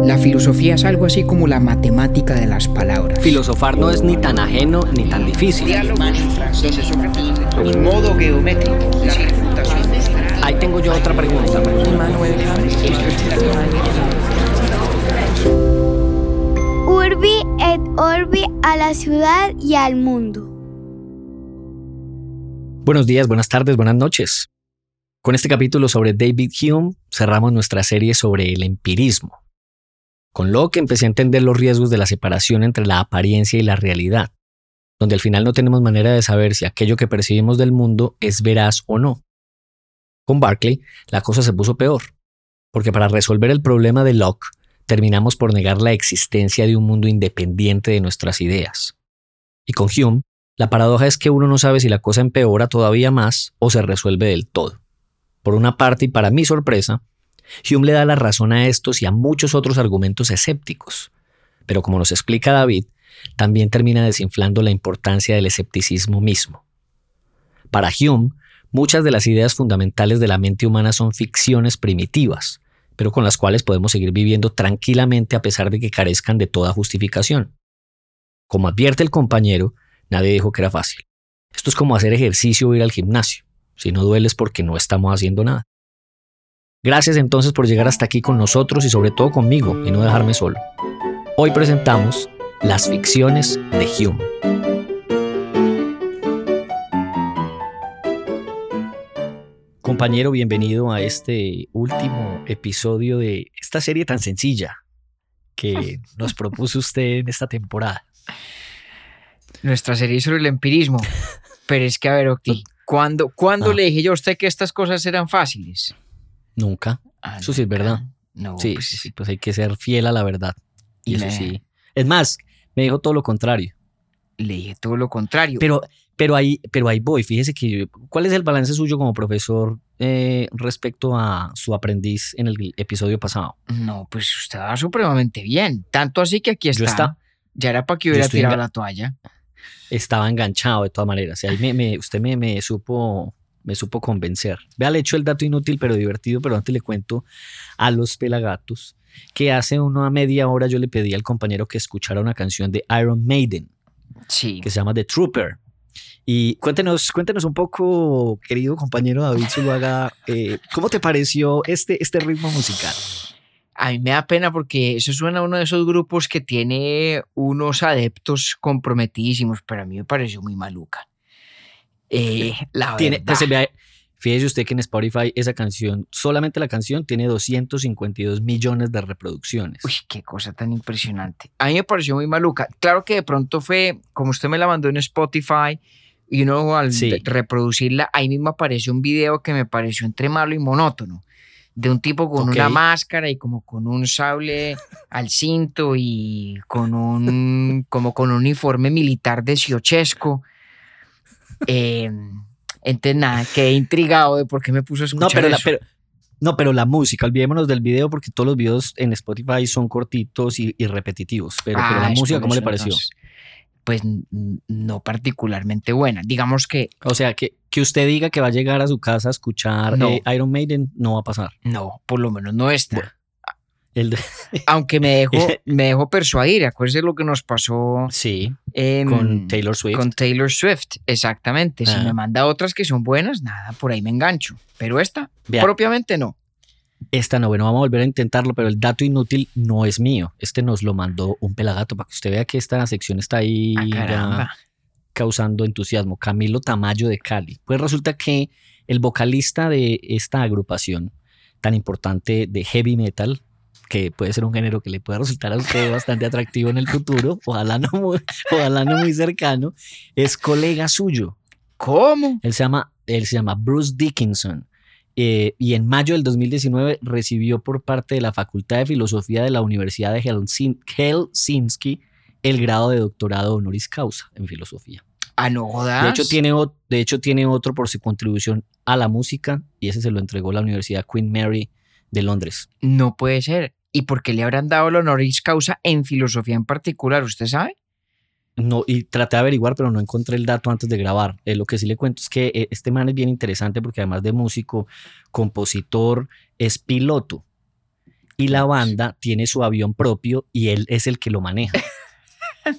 La filosofía es algo así como la matemática de las palabras. Filosofar no es ni tan ajeno ni tan difícil. Diálogos de sobre modo geométrico. Ahí tengo yo otra pregunta. Urbi et Orbi, a la ciudad y al mundo. Buenos días, buenas tardes, buenas noches. Con este capítulo sobre David Hume cerramos nuestra serie sobre el empirismo. Con Locke empecé a entender los riesgos de la separación entre la apariencia y la realidad, donde al final no tenemos manera de saber si aquello que percibimos del mundo es veraz o no. Con Berkeley, la cosa se puso peor, porque para resolver el problema de Locke, terminamos por negar la existencia de un mundo independiente de nuestras ideas. Y con Hume, la paradoja es que uno no sabe si la cosa empeora todavía más o se resuelve del todo. Por una parte, y para mi sorpresa, Hume le da la razón a estos y a muchos otros argumentos escépticos. Pero como nos explica David, también termina desinflando la importancia del escepticismo mismo. Para Hume, muchas de las ideas fundamentales de la mente humana son ficciones primitivas, pero con las cuales podemos seguir viviendo tranquilamente a pesar de que carezcan de toda justificación. Como advierte el compañero, nadie dijo que era fácil. Esto es como hacer ejercicio o ir al gimnasio. Si no duele es porque no estamos haciendo nada. Gracias entonces por llegar hasta aquí con nosotros y sobre todo conmigo y no dejarme solo. Hoy presentamos Las ficciones de Hume. Compañero, bienvenido a este último episodio de esta serie tan sencilla que nos propuso usted en esta temporada. Nuestra serie sobre el empirismo. Pero es que, a ver, Octi, ¿cuándo le dije yo a usted que estas cosas eran fáciles? Nunca. Eso sí es verdad. No, sí, pues, sí, pues hay que ser fiel a la verdad. Y eso sí. Es más, me dijo todo lo contrario. Le dije todo lo contrario. Pero ahí voy. Fíjese que, ¿cuál es el balance suyo como profesor respecto a su aprendiz en el episodio pasado? No, pues usted va supremamente bien. Tanto así que aquí está. Ya era para que hubiera tirado la toalla. Estaba enganchado de todas maneras. O sea, ahí usted me supo convencer. Vea, le echo el dato inútil pero divertido, pero antes le cuento a los pelagatos que hace una media hora yo le pedí al compañero que escuchara una canción de Iron Maiden, sí, que se llama The Trooper. Y cuéntenos un poco, querido compañero David Zuluaga, ¿cómo te pareció este ritmo musical? A mí me da pena porque eso suena a uno de esos grupos que tiene unos adeptos comprometidísimos, pero a mí me pareció muy maluca. La tiene, pues, fíjese usted que en Spotify esa canción, solamente la canción, tiene 252 millones de reproducciones. Uy, qué cosa tan impresionante. A mí me pareció muy maluca. Claro que de pronto fue, como usted me la mandó en Spotify, y uno al reproducirla, ahí mismo apareció un video que me pareció entre malo y monótono, de un tipo con una máscara y como con un sable al cinto y con un uniforme militar de ciochesco. Entonces nada, quedé intrigado de por qué me puso a escuchar eso. Pero la música, olvidémonos del video porque todos los videos en Spotify son cortitos y repetitivos, pero la música, ¿cómo le pareció? Entonces, pues no particularmente buena, digamos que... O sea, que usted diga que va a llegar a su casa a escuchar Iron Maiden, no va a pasar. No, por lo menos no está. Bueno. Aunque me dejó persuadir, acuérdese lo que nos pasó con Taylor Swift. Con Taylor Swift, exactamente. Si me manda otras que son buenas, nada, por ahí me engancho. Pero esta, propiamente no. Esta no, bueno, vamos a volver a intentarlo, pero el dato inútil no es mío. Este nos lo mandó un pelagato para que usted vea que esta sección está ahí causando entusiasmo. Camilo Tamayo de Cali. Pues resulta que el vocalista de esta agrupación tan importante de heavy metal, que puede ser un género que le pueda resultar a usted bastante atractivo en el futuro, ojalá no muy cercano, es colega suyo. ¿Cómo? Él se llama Bruce Dickinson, y en mayo del 2019 recibió por parte de la Facultad de Filosofía de la Universidad de Helsinki el grado de doctorado honoris causa en filosofía. Ah, no jodas. De hecho tiene otro por su contribución a la música, y ese se lo entregó la Universidad Queen Mary de Londres. No puede ser. ¿Y por qué le habrán dado el honoris causa en filosofía en particular? ¿Usted sabe? No, y traté de averiguar, pero no encontré el dato antes de grabar. Lo que sí le cuento es que este man es bien interesante porque además de músico, compositor, es piloto. y la banda tiene su avión propio y él es el que lo maneja.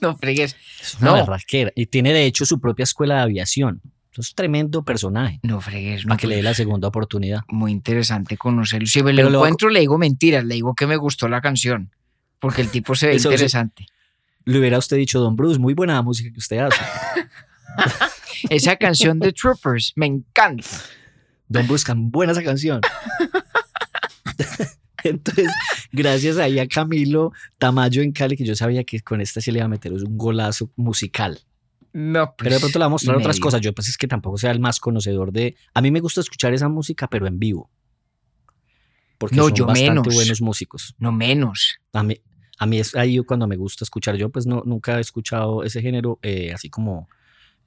No fregues. Es una barraquera. Y tiene, de hecho, su propia escuela de aviación. Entonces, es tremendo personaje. No fregues. Para que le dé la segunda oportunidad. Muy interesante conocerlo. Si me lo encuentro, le digo mentiras. Le digo que me gustó la canción. Porque el tipo se ve interesante. Le hubiera usted dicho, don Bruce, muy buena música que usted hace. Esa canción de Troopers, me encanta. Don Bruce, buena esa canción. Entonces, gracias ahí a Camilo Tamayo en Cali, que yo sabía que con esta sí le iba a meter un golazo musical. No, pues, pero de pronto le voy a mostrar otras cosas. Yo pues es que tampoco sea el más conocedor de... A mí me gusta escuchar esa música, pero en vivo. Porque no, son bastante buenos músicos. No menos. A mí es ahí cuando me gusta escuchar. Yo pues no, nunca he escuchado ese género así como...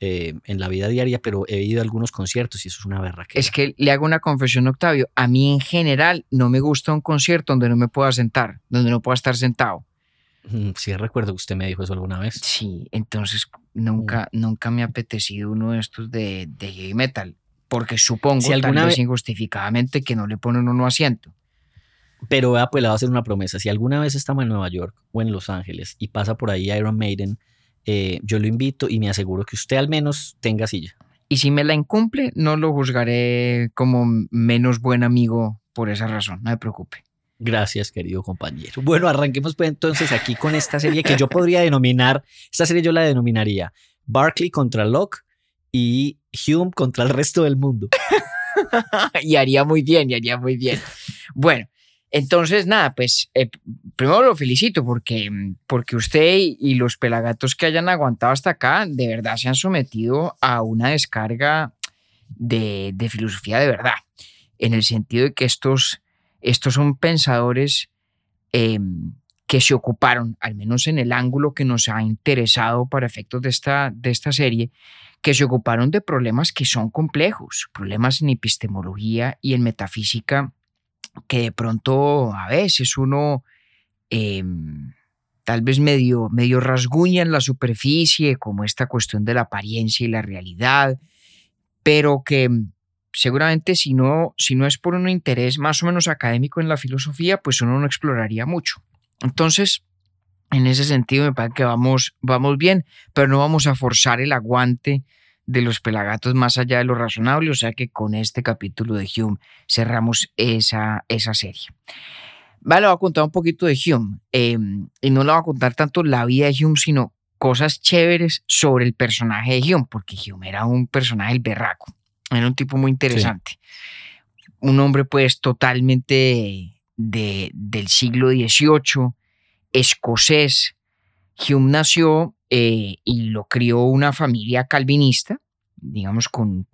en la vida diaria, pero he ido a algunos conciertos y eso es una berraquera. Es que le hago una confesión, Octavio, a mí en general no me gusta un concierto donde no me pueda sentar, donde no pueda estar sentado. Sí, recuerdo que usted me dijo eso alguna vez. Sí, entonces nunca me ha apetecido uno de estos de heavy metal, porque supongo, si alguna vez injustificadamente, que no le ponen uno asiento. Pero vea, pues le voy a hacer una promesa, si alguna vez estamos en Nueva York o en Los Ángeles y pasa por ahí Iron Maiden, yo lo invito y me aseguro que usted al menos tenga silla. Y si me la incumple, no lo juzgaré como menos buen amigo por esa razón, no me preocupe. Gracias, querido compañero. Bueno, arranquemos pues entonces aquí con esta serie que yo podría denominar, esta serie yo la denominaría Berkeley contra Locke y Hume contra el resto del mundo. y haría muy bien. Bueno. Entonces, nada, pues primero lo felicito porque usted y los pelagatos que hayan aguantado hasta acá de verdad se han sometido a una descarga de filosofía de verdad, en el sentido de que estos son pensadores que se ocuparon, al menos en el ángulo que nos ha interesado para efectos de esta serie, que se ocuparon de problemas que son complejos, problemas en epistemología y en metafísica, que de pronto a veces uno tal vez medio rasguña en la superficie, como esta cuestión de la apariencia y la realidad, pero que seguramente si no es por un interés más o menos académico en la filosofía, pues uno no exploraría mucho. Entonces, en ese sentido me parece que vamos bien, pero no vamos a forzar el aguante de los pelagatos más allá de lo razonable, o sea que con este capítulo de Hume cerramos esa serie. Vale, voy a contar un poquito de Hume, y no le voy a contar tanto la vida de Hume, sino cosas chéveres sobre el personaje de Hume, porque Hume era un personaje del berraco, era un tipo muy interesante, sí. Un hombre pues totalmente del siglo XVIII, escocés. Hume nació y lo crió una familia calvinista, digamos, con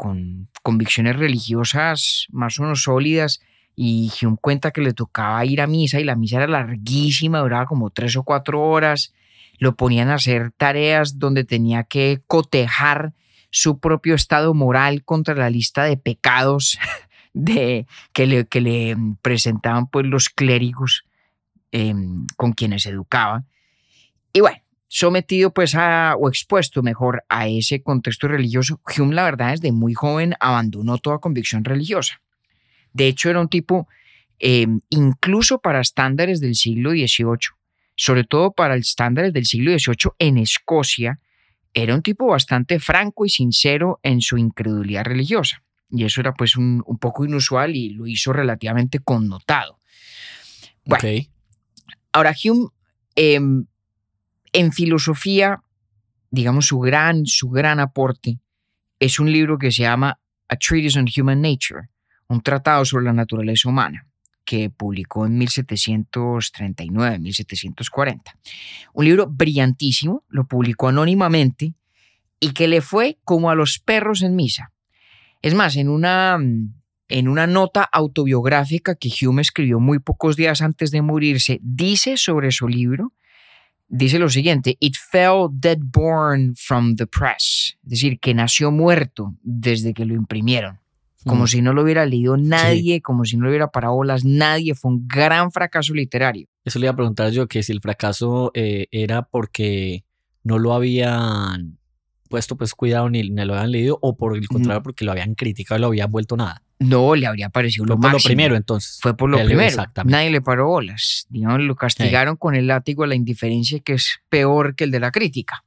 convicciones religiosas más o menos sólidas, y Hume cuenta que le tocaba ir a misa, y la misa era larguísima, duraba como 3 o 4 horas, lo ponían a hacer tareas donde tenía que cotejar su propio estado moral contra la lista de pecados que le presentaban pues los clérigos con quienes se educaba. Y bueno, sometido pues o expuesto mejor a ese contexto religioso, Hume la verdad desde muy joven abandonó toda convicción religiosa. De hecho era un tipo, incluso para estándares del siglo XVIII, sobre todo para estándares del siglo XVIII en Escocia, era un tipo bastante franco y sincero en su incredulidad religiosa. Y eso era pues un poco inusual y lo hizo relativamente connotado. Bueno, okay. Ahora Hume... en filosofía, digamos, su gran aporte es un libro que se llama A Treatise on Human Nature, un tratado sobre la naturaleza humana, que publicó en 1739, 1740. Un libro brillantísimo, lo publicó anónimamente y que le fue como a los perros en misa. Es más, en una nota autobiográfica que Hume escribió muy pocos días antes de morirse, dice sobre su libro, dice lo siguiente: it fell dead born from the press. Es decir, que nació muerto desde que lo imprimieron. Como si no lo hubiera leído nadie, sí. Como si no lo hubiera parado bolas nadie. Fue un gran fracaso literario. Eso le iba a preguntar yo, que si el fracaso era porque no lo habían puesto pues cuidado ni, ni lo habían leído, o por el contrario porque lo habían criticado y lo habían vuelto nada. No, le habría parecido lo máximo. Fue por lo primero, entonces. Fue por lo primero. Exactamente. Nadie le paró bolas. Digamos, lo castigaron con el látigo a la indiferencia, que es peor que el de la crítica.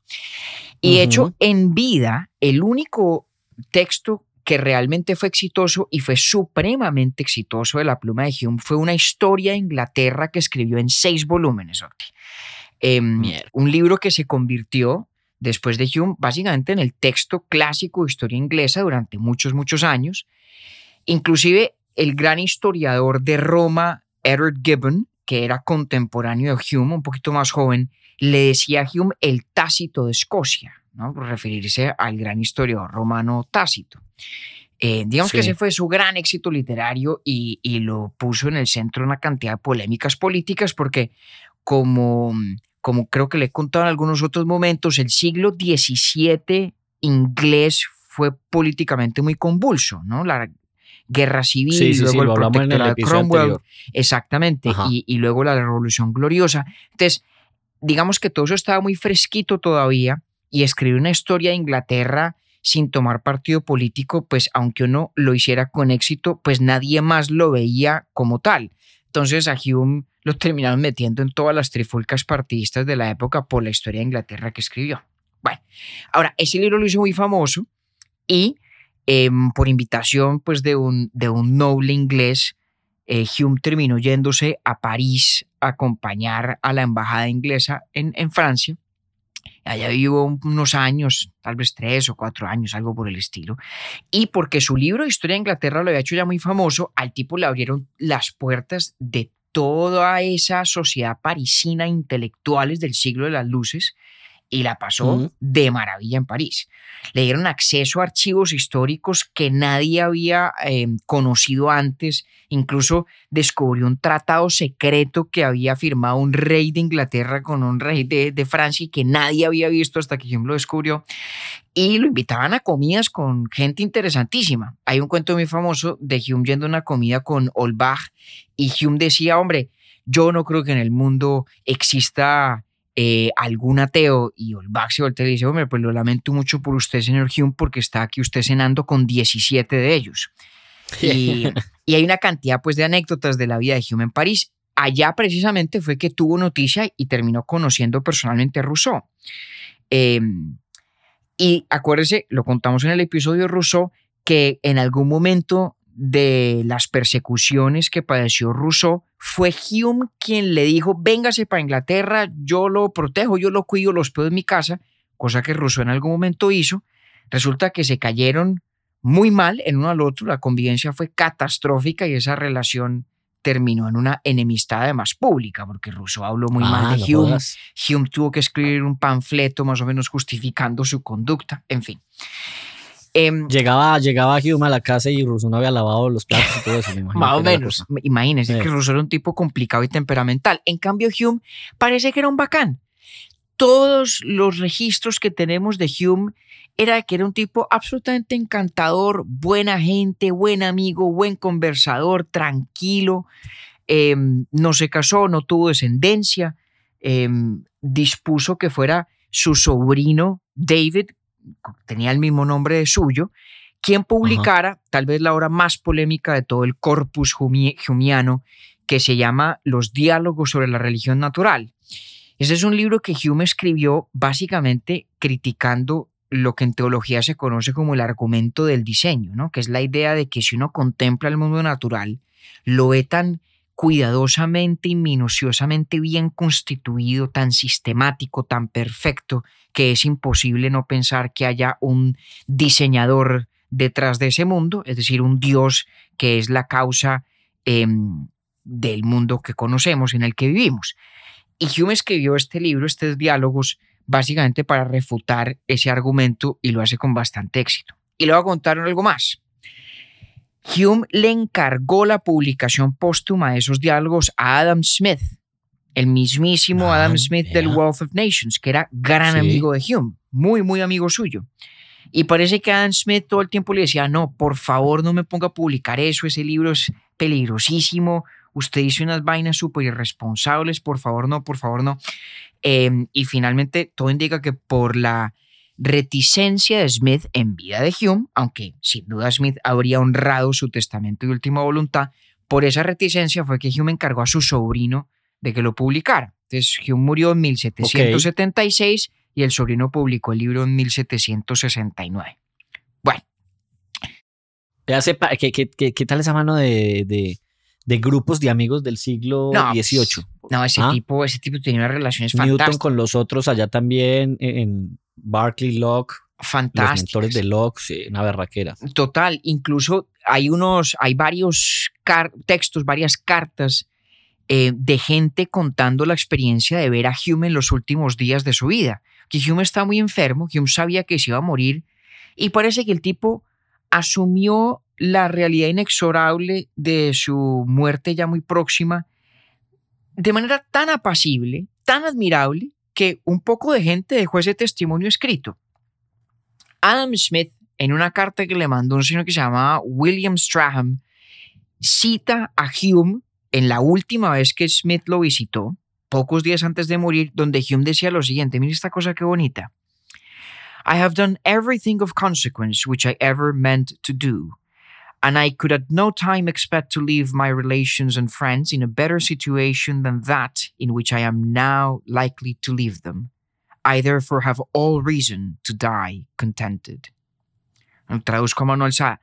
Y de hecho, en vida, el único texto que realmente fue exitoso y fue supremamente exitoso de la pluma de Hume fue una historia de Inglaterra que escribió en 6 volúmenes, un libro que se convirtió, después de Hume, básicamente en el texto clásico de historia inglesa durante muchos, muchos años. Inclusive el gran historiador de Roma, Edward Gibbon, que era contemporáneo de Hume, un poquito más joven, le decía a Hume el Tácito de Escocia, ¿no? Por referirse al gran historiador romano Tácito. Digamos que ese fue su gran éxito literario y lo puso en el centro de una cantidad de polémicas políticas porque, como creo que le he contado en algunos otros momentos, el siglo XVII inglés fue políticamente muy convulso, ¿no? La Guerra Civil, luego el protectorado de Cromwell, exactamente, y luego la Revolución Gloriosa. Entonces, digamos que todo eso estaba muy fresquito todavía, y escribir una historia de Inglaterra sin tomar partido político, pues aunque uno lo hiciera con éxito, pues nadie más lo veía como tal. Entonces a Hume lo terminaron metiendo en todas las trifulcas partidistas de la época por la historia de Inglaterra que escribió. Bueno, ahora, ese libro lo hizo muy famoso y por invitación pues, de un noble inglés, Hume terminó yéndose a París a acompañar a la embajada inglesa en Francia. Allá vivió unos años, tal vez 3 o 4 años, algo por el estilo. Y porque su libro de Historia de Inglaterra lo había hecho ya muy famoso, al tipo le abrieron las puertas de toda esa sociedad parisina, intelectuales del siglo de las luces, y la pasó de maravilla en París. Le dieron acceso a archivos históricos que nadie había conocido antes. Incluso descubrió un tratado secreto que había firmado un rey de Inglaterra con un rey de Francia y que nadie había visto hasta que Hume lo descubrió. Y lo invitaban a comidas con gente interesantísima. Hay un cuento muy famoso de Hume yendo a una comida con d'Holbach y Hume decía, hombre, yo no creo que en el mundo exista algún ateo, y d'Holbach se voltea y dice, hombre, pues lo lamento mucho por usted, señor Hume, porque está aquí usted cenando con 17 de ellos. Y hay una cantidad pues, de anécdotas de la vida de Hume en París. Allá precisamente fue que tuvo noticia y terminó conociendo personalmente a Rousseau. Y acuérdese, lo contamos en el episodio de Rousseau, que en algún momento de las persecuciones que padeció Rousseau, fue Hume quien le dijo, véngase para Inglaterra, yo lo protejo, yo lo cuido, lo hospedo en mi casa, cosa que Rousseau en algún momento hizo. Resulta que se cayeron muy mal el uno al otro, la convivencia fue catastrófica y esa relación terminó en una enemistad además pública, porque Rousseau habló muy mal de Hume. Hume tuvo que escribir un panfleto más o menos justificando su conducta, en fin. Llegaba Hume a la casa y Rousseau no había lavado los platos y todo eso. Más o menos. Imagínense que Rousseau era un tipo complicado y temperamental. En cambio, Hume parece que era un bacán. Todos los registros que tenemos de Hume era que era un tipo absolutamente encantador, buena gente, buen amigo, buen conversador, tranquilo. No se casó, no tuvo descendencia. Dispuso que fuera su sobrino David, tenía el mismo nombre de suyo, quien publicara tal vez la obra más polémica de todo el corpus humiano, que se llama Los Diálogos sobre la religión natural. Ese es un libro que Hume escribió básicamente criticando lo que en teología se conoce como el argumento del diseño, ¿no? Que es la idea de que si uno contempla el mundo natural, lo ve tan cuidadosamente y minuciosamente bien constituido, tan sistemático, tan perfecto, que es imposible no pensar que haya un diseñador detrás de ese mundo, es decir, un Dios que es la causa del mundo que conocemos, en el que vivimos. Y Hume escribió este libro, estos diálogos, básicamente para refutar ese argumento y lo hace con bastante éxito. Y le voy a contar algo más. Hume le encargó la publicación póstuma de esos diálogos a Adam Smith, el mismísimo Adam Smith del Wealth of Nations, que era gran amigo de Hume, muy, muy amigo suyo. Y parece que Adam Smith todo el tiempo le decía, no, por favor no me ponga a publicar eso, ese libro es peligrosísimo, usted hizo unas vainas súper irresponsables, por favor no, por favor no. Y finalmente todo indica que por la reticencia de Smith en vida de Hume, aunque sin duda Smith habría honrado su testamento y última voluntad. Por esa reticencia fue que Hume encargó a su sobrino de que lo publicara. Entonces Hume murió en 1776 y el sobrino publicó el libro en 1769. Bueno. Ya sepa, ¿qué tal esa mano de grupos de amigos del siglo XVIII? Ese tipo tenía unas relaciones fantásticas. Newton con los otros allá también en Berkeley, Locke. Fantásticos. Los mentores de Locke, sí, una berraquera. Total, incluso hay varias cartas de gente contando la experiencia de ver a Hume en los últimos días de su vida. Que Hume está muy enfermo, Hume sabía que se iba a morir y parece que el tipo asumió la realidad inexorable de su muerte ya muy próxima de manera tan apacible, tan admirable, que un poco de gente dejó ese testimonio escrito. Adam Smith, en una carta que le mandó un señor que se llamaba William Strahan, cita a Hume en la última vez que Smith lo visitó, pocos días antes de morir, donde Hume decía lo siguiente, mira esta cosa qué bonita. I have done everything of consequence which I ever meant to do, and I could at no time expect to leave my relations and friends in a better situation than that in which I am now likely to leave them. I therefore have all reason to die contented. Traduzco a Manuel Sá.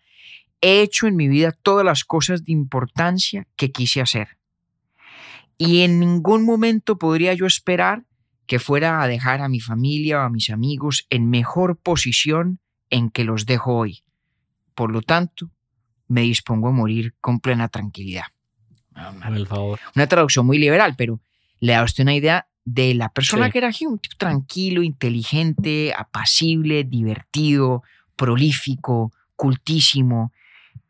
He hecho en mi vida todas las cosas de importancia que quise hacer. Y en ningún momento podría yo esperar que fuera a dejar a mi familia o a mis amigos en mejor posición en que los dejo hoy. Por lo tanto, me dispongo a morir con plena tranquilidad. Por favor. Una traducción muy liberal, pero le da usted una idea de la persona que era Hume, tipo tranquilo, inteligente, apacible, divertido, prolífico, cultísimo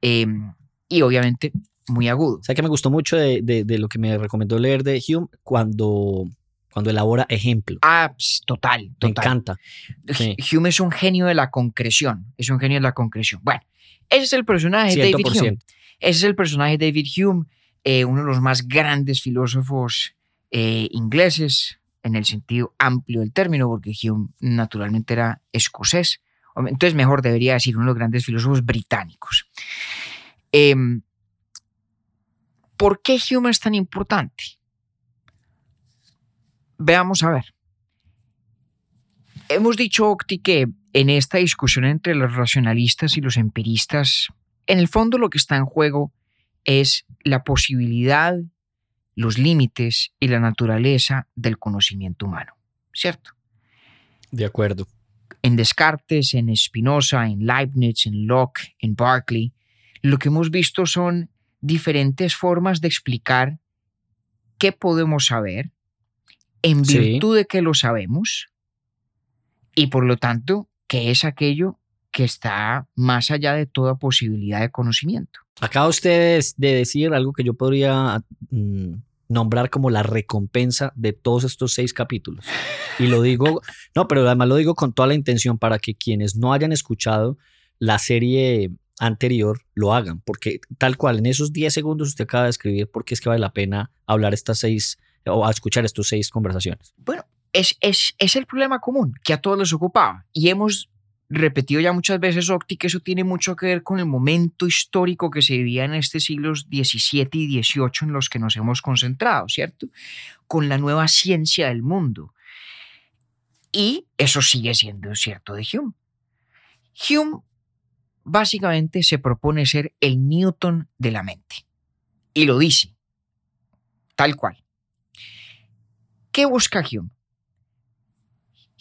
y obviamente muy agudo. O sea que me gustó mucho de lo que me recomendó leer de Hume cuando elabora ejemplos. Ah, total. Me encanta. Sí. Hume es un genio de la concreción. Bueno, ese es el personaje de David Hume. Uno de los más grandes filósofos ingleses, en el sentido amplio del término, porque Hume naturalmente era escocés. Entonces, mejor debería decir uno de los grandes filósofos británicos. ¿Por qué Hume es tan importante? Veamos a ver. Hemos dicho, Octi, que en esta discusión entre los racionalistas y los empiristas, en el fondo lo que está en juego es la posibilidad, los límites y la naturaleza del conocimiento humano, ¿cierto? De acuerdo. En Descartes, en Spinoza, en Leibniz, en Locke, en Berkeley, lo que hemos visto son diferentes formas de explicar qué podemos saber, en virtud de que lo sabemos, y por lo tanto, qué es aquello que está más allá de toda posibilidad de conocimiento. Acaba usted de decir algo que yo podría nombrar como la recompensa de todos estos 6 capítulos. Y lo digo, pero además lo digo con toda la intención para que quienes no hayan escuchado la serie anterior lo hagan, porque tal cual, en esos 10 segundos usted acaba de escribir porque es que vale la pena hablar estas 6 o escuchar estas 6 conversaciones. Bueno, es el problema común que a todos les ocupaba y hemos repetido ya muchas veces, Octi, que eso tiene mucho que ver con el momento histórico que se vivía en estos siglos XVII y XVIII en los que nos hemos concentrado, ¿cierto? Con la nueva ciencia del mundo. Y eso sigue siendo cierto de Hume. Hume básicamente se propone ser el Newton de la mente. Y lo dice, tal cual. ¿Qué busca Hume?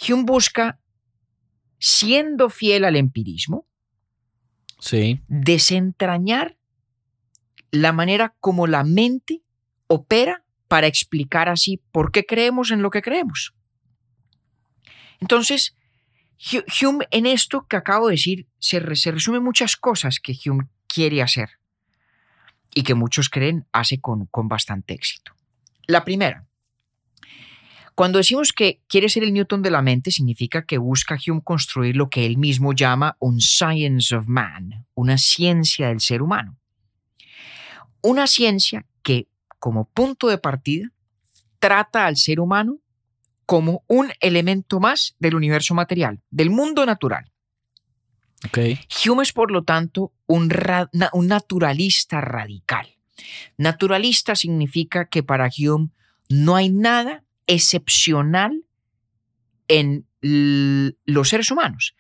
Hume busca, siendo fiel al empirismo, desentrañar la manera como la mente opera para explicar así por qué creemos en lo que creemos. Entonces, Hume, en esto que acabo de decir, se resumen muchas cosas que Hume quiere hacer y que muchos creen hace con bastante éxito. La primera. Cuando decimos que quiere ser el Newton de la mente, significa que busca Hume construir lo que él mismo llama un science of man, una ciencia del ser humano. Una ciencia que, como punto de partida, trata al ser humano como un elemento más del universo material, del mundo natural. Okay. Hume es, por lo tanto, un naturalista radical. Naturalista significa que para Hume no hay nada excepcional en los seres humanos.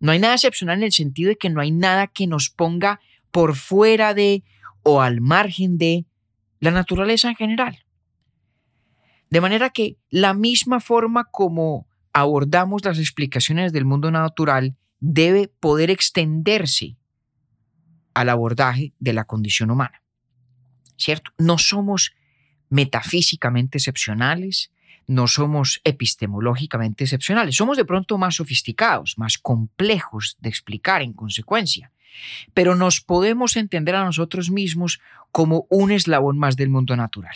No hay nada excepcional en el sentido de que no hay nada que nos ponga por fuera de o al margen de la naturaleza en general. De manera que la misma forma como abordamos las explicaciones del mundo natural debe poder extenderse al abordaje de la condición humana, ¿cierto? No somos metafísicamente excepcionales, no somos epistemológicamente excepcionales, somos de pronto más sofisticados, más complejos de explicar en consecuencia, pero nos podemos entender a nosotros mismos como un eslabón más del mundo natural,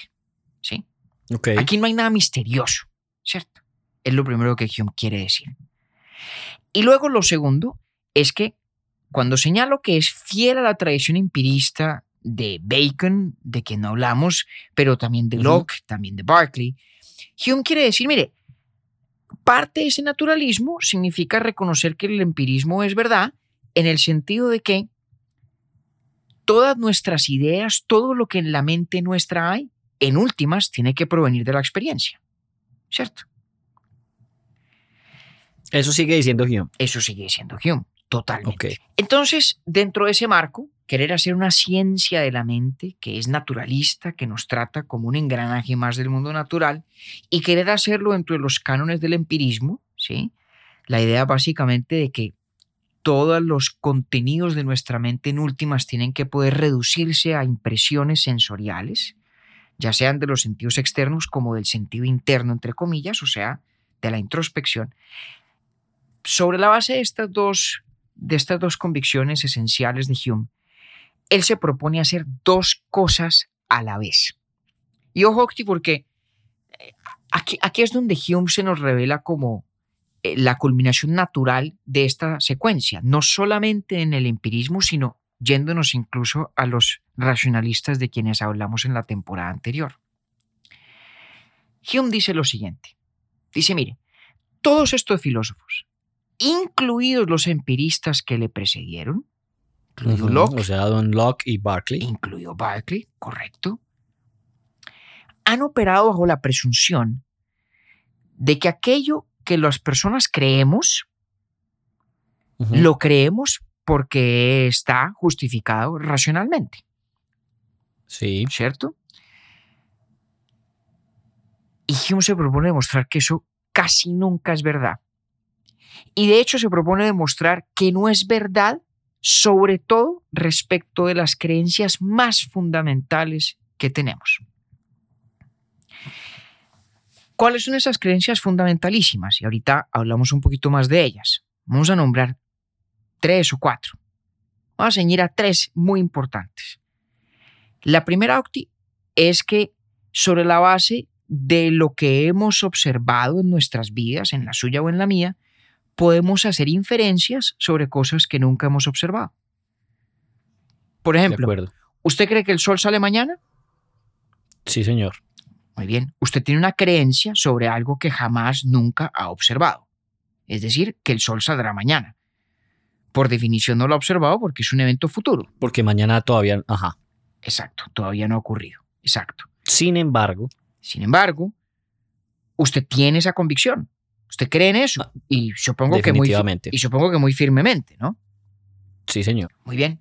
¿sí? Okay. Aquí no hay nada misterioso, ¿cierto? Es lo primero que Hume quiere decir. Y luego lo segundo es que cuando señalo que es fiel a la tradición empirista de Bacon, de quien no hablamos, pero también de Locke, también de Berkeley, Hume quiere decir, mire, parte de ese naturalismo significa reconocer que el empirismo es verdad en el sentido de que todas nuestras ideas, todo lo que en la mente nuestra hay, en últimas tiene que provenir de la experiencia, ¿cierto? Eso sigue diciendo Hume. Eso sigue diciendo Hume, totalmente. Okay. Entonces, dentro de ese marco, querer hacer una ciencia de la mente que es naturalista, que nos trata como un engranaje más del mundo natural, y querer hacerlo dentro de los cánones del empirismo, ¿sí? La idea básicamente de que todos los contenidos de nuestra mente en últimas tienen que poder reducirse a impresiones sensoriales, ya sean de los sentidos externos como del sentido interno, entre comillas, o sea, de la introspección. Sobre la base de estas dos convicciones esenciales de Hume, él se propone hacer dos cosas a la vez. Y ojo, porque aquí es donde Hume se nos revela como la culminación natural de esta secuencia, no solamente en el empirismo, sino yéndonos incluso a los racionalistas de quienes hablamos en la temporada anterior. Hume dice lo siguiente, dice, mire, todos estos filósofos, incluidos los empiristas que le precedieron, incluido Locke, o sea, Don Locke y Berkeley, incluido Berkeley, correcto, han operado bajo la presunción de que aquello que las personas creemos, lo creemos porque está justificado racionalmente. Sí. ¿Cierto? Y Hume se propone demostrar que eso casi nunca es verdad. Y de hecho se propone demostrar que no es verdad, sobre todo respecto de las creencias más fundamentales que tenemos. ¿Cuáles son esas creencias fundamentalísimas? Y ahorita hablamos un poquito más de ellas. Vamos a nombrar 3 o 4. Vamos a ceñir a 3 muy importantes. La primera, Octi, es que sobre la base de lo que hemos observado en nuestras vidas, en la suya o en la mía, podemos hacer inferencias sobre cosas que nunca hemos observado. Por ejemplo, ¿usted cree que el sol sale mañana? Sí, señor. Muy bien. Usted tiene una creencia sobre algo que jamás, nunca ha observado. Es decir, que el sol saldrá mañana. Por definición no lo ha observado porque es un evento futuro. Porque mañana todavía... Ajá. Exacto. Todavía no ha ocurrido. Exacto. Sin embargo, usted tiene esa convicción. Usted cree en eso y supongo que muy firmemente, ¿no? Sí, señor. Muy bien.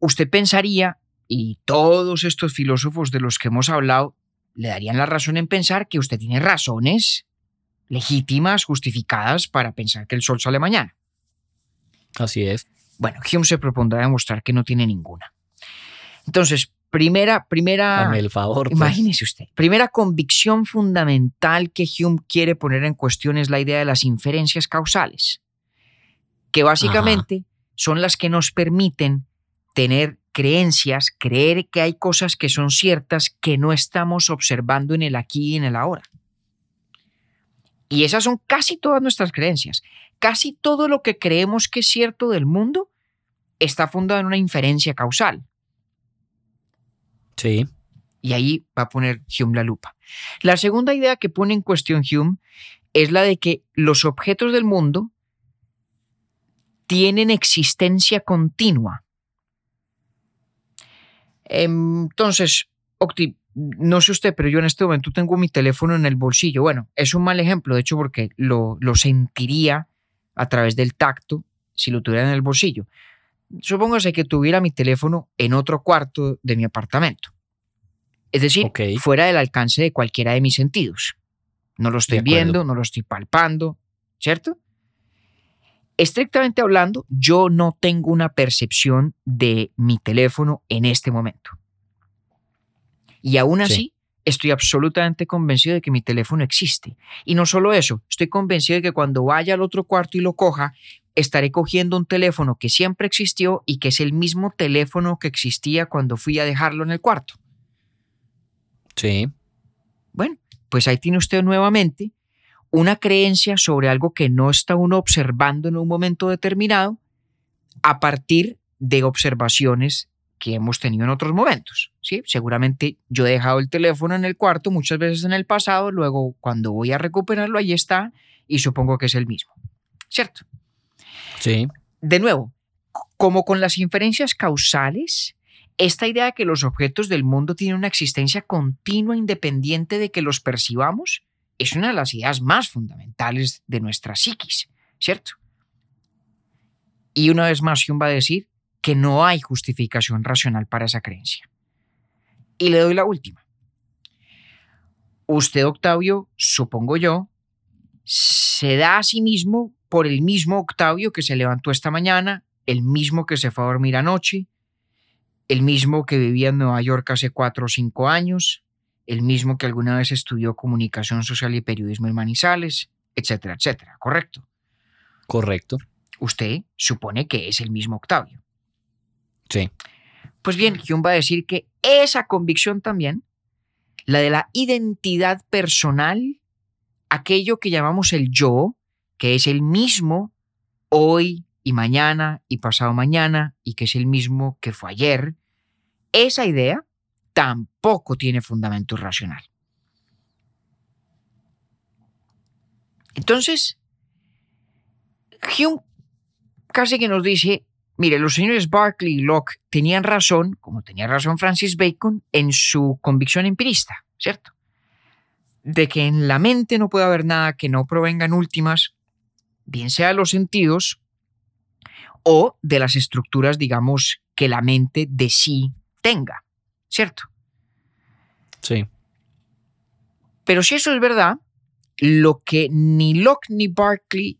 Usted pensaría, y todos estos filósofos de los que hemos hablado le darían la razón en pensar que usted tiene razones legítimas, justificadas para pensar que el sol sale mañana. Así es. Bueno, Hume se propondrá demostrar que no tiene ninguna. Entonces, Dame el favor, pues. Imagínese usted. Primera convicción fundamental que Hume quiere poner en cuestión es la idea de las inferencias causales, que básicamente son las que nos permiten tener creencias, creer que hay cosas que son ciertas que no estamos observando en el aquí y en el ahora. Y esas son casi todas nuestras creencias. Casi todo lo que creemos que es cierto del mundo está fundado en una inferencia causal. Sí. Y ahí va a poner Hume la lupa. La segunda idea que pone en cuestión Hume es la de que los objetos del mundo tienen existencia continua. Entonces, Octi, no sé usted, pero yo en este momento tengo mi teléfono en el bolsillo. Bueno, es un mal ejemplo, de hecho, porque lo sentiría a través del tacto si lo tuviera en el bolsillo. Supóngase que tuviera mi teléfono en otro cuarto de mi apartamento. Es decir, fuera del alcance de cualquiera de mis sentidos. No lo estoy viendo, no lo estoy palpando, ¿cierto? Estrictamente hablando, yo no tengo una percepción de mi teléfono en este momento. Y aún así, estoy absolutamente convencido de que mi teléfono existe. Y no solo eso, estoy convencido de que cuando vaya al otro cuarto y lo coja, estaré cogiendo un teléfono que siempre existió y que es el mismo teléfono que existía cuando fui a dejarlo en el cuarto. Sí. Bueno, pues ahí tiene usted nuevamente una creencia sobre algo que no está uno observando en un momento determinado a partir de observaciones que hemos tenido en otros momentos, ¿sí? Seguramente yo he dejado el teléfono en el cuarto muchas veces en el pasado, luego cuando voy a recuperarlo, ahí está, y supongo que es el mismo, ¿cierto? Sí. De nuevo, como con las inferencias causales, esta idea de que los objetos del mundo tienen una existencia continua independiente de que los percibamos es una de las ideas más fundamentales de nuestra psiquis, ¿cierto? Y una vez más Hume va a decir que no hay justificación racional para esa creencia. Y le doy la última. Usted, Octavio, supongo yo, se da a sí mismo por el mismo Octavio que se levantó esta mañana, el mismo que se fue a dormir anoche, el mismo que vivía en Nueva York hace 4 o 5 años, el mismo que alguna vez estudió comunicación social y periodismo en Manizales, etcétera, etcétera, ¿correcto? Correcto. Usted supone que es el mismo Octavio. Sí. Pues bien, Hume va a decir que esa convicción también, la de la identidad personal, aquello que llamamos el yo, que es el mismo hoy y mañana y pasado mañana, y que es el mismo que fue ayer, esa idea tampoco tiene fundamento racional. Entonces, Hume casi que nos dice, mire, los señores Berkeley y Locke tenían razón, como tenía razón Francis Bacon, en su convicción empirista, ¿cierto? De que en la mente no puede haber nada que no provengan últimas, bien sea de los sentidos, o de las estructuras, digamos, que la mente de sí tenga, ¿cierto? Sí. Pero si eso es verdad, lo que ni Locke ni Berkeley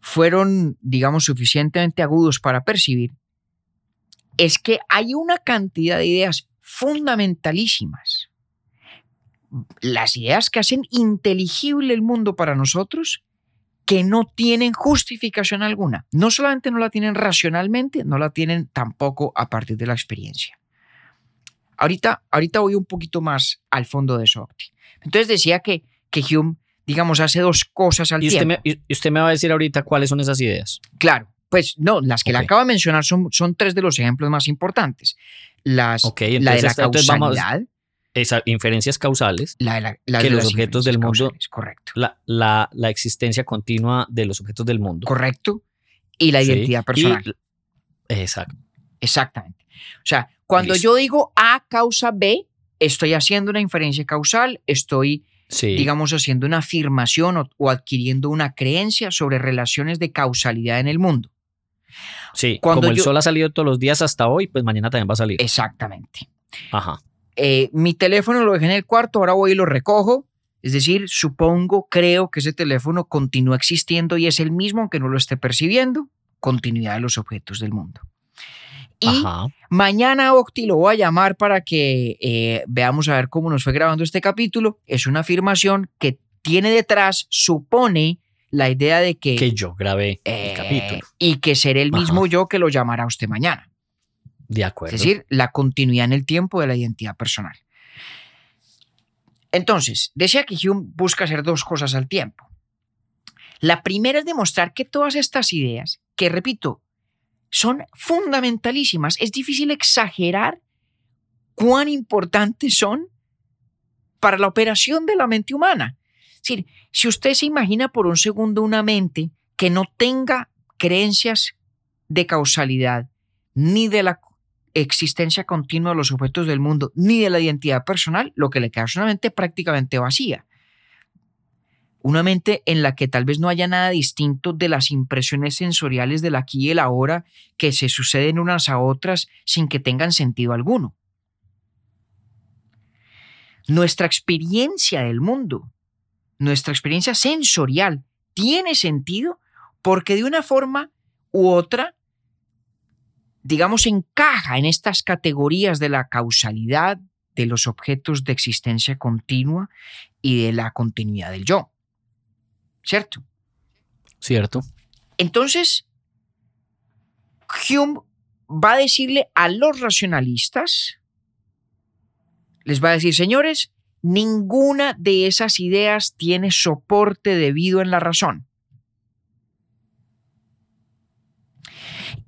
fueron, digamos, suficientemente agudos para percibir, es que hay una cantidad de ideas fundamentalísimas, las ideas que hacen inteligible el mundo para nosotros, que no tienen justificación alguna. No solamente no la tienen racionalmente, no la tienen tampoco a partir de la experiencia. Ahorita voy un poquito más al fondo de eso. Entonces decía que Hume, digamos, hace dos cosas al tiempo. ¿Y usted me va a decir ahorita cuáles son esas ideas? Claro, pues no, las que le acabo de mencionar son 3 de los ejemplos más importantes. La de la causalidad. Esas inferencias causales, la de los objetos del mundo, correcto. La existencia continua de los objetos del mundo. Correcto. Y la identidad personal. Exacto. Exactamente. O sea, cuando yo digo A causa B, estoy haciendo una inferencia causal, estoy, digamos, haciendo una afirmación o adquiriendo una creencia sobre relaciones de causalidad en el mundo. Sí, cuando como el sol ha salido todos los días hasta hoy, pues mañana también va a salir. Exactamente. Ajá. Mi teléfono lo dejé en el cuarto, ahora voy y lo recojo. Es decir, supongo, creo que ese teléfono continúa existiendo y es el mismo aunque no lo esté percibiendo. Continuidad de los objetos del mundo. Y mañana, Octi, lo voy a llamar para que veamos a ver cómo nos fue grabando este capítulo. Es una afirmación que tiene detrás, supone la idea de que yo grabé el capítulo. Y que seré el mismo yo que lo llamará usted mañana. De acuerdo. Es decir, la continuidad en el tiempo de la identidad personal. Entonces, decía que Hume busca hacer dos cosas al tiempo. La primera es demostrar que todas estas ideas, que repito, son fundamentalísimas, es difícil exagerar cuán importantes son para la operación de la mente humana. Es decir, si usted se imagina por un segundo una mente que no tenga creencias de causalidad, ni de la existencia continua de los objetos del mundo, ni de la identidad personal, lo que le queda es una mente prácticamente vacía. Una mente en la que tal vez no haya nada distinto de las impresiones sensoriales del aquí y el ahora que se suceden unas a otras sin que tengan sentido alguno. Nuestra experiencia del mundo, nuestra experiencia sensorial, tiene sentido porque de una forma u otra, digamos, encaja en estas categorías de la causalidad, de los objetos de existencia continua y de la continuidad del yo. ¿Cierto? Cierto. Entonces, Hume va a decirle a los racionalistas, les va a decir, señores, ninguna de esas ideas tiene soporte debido en la razón.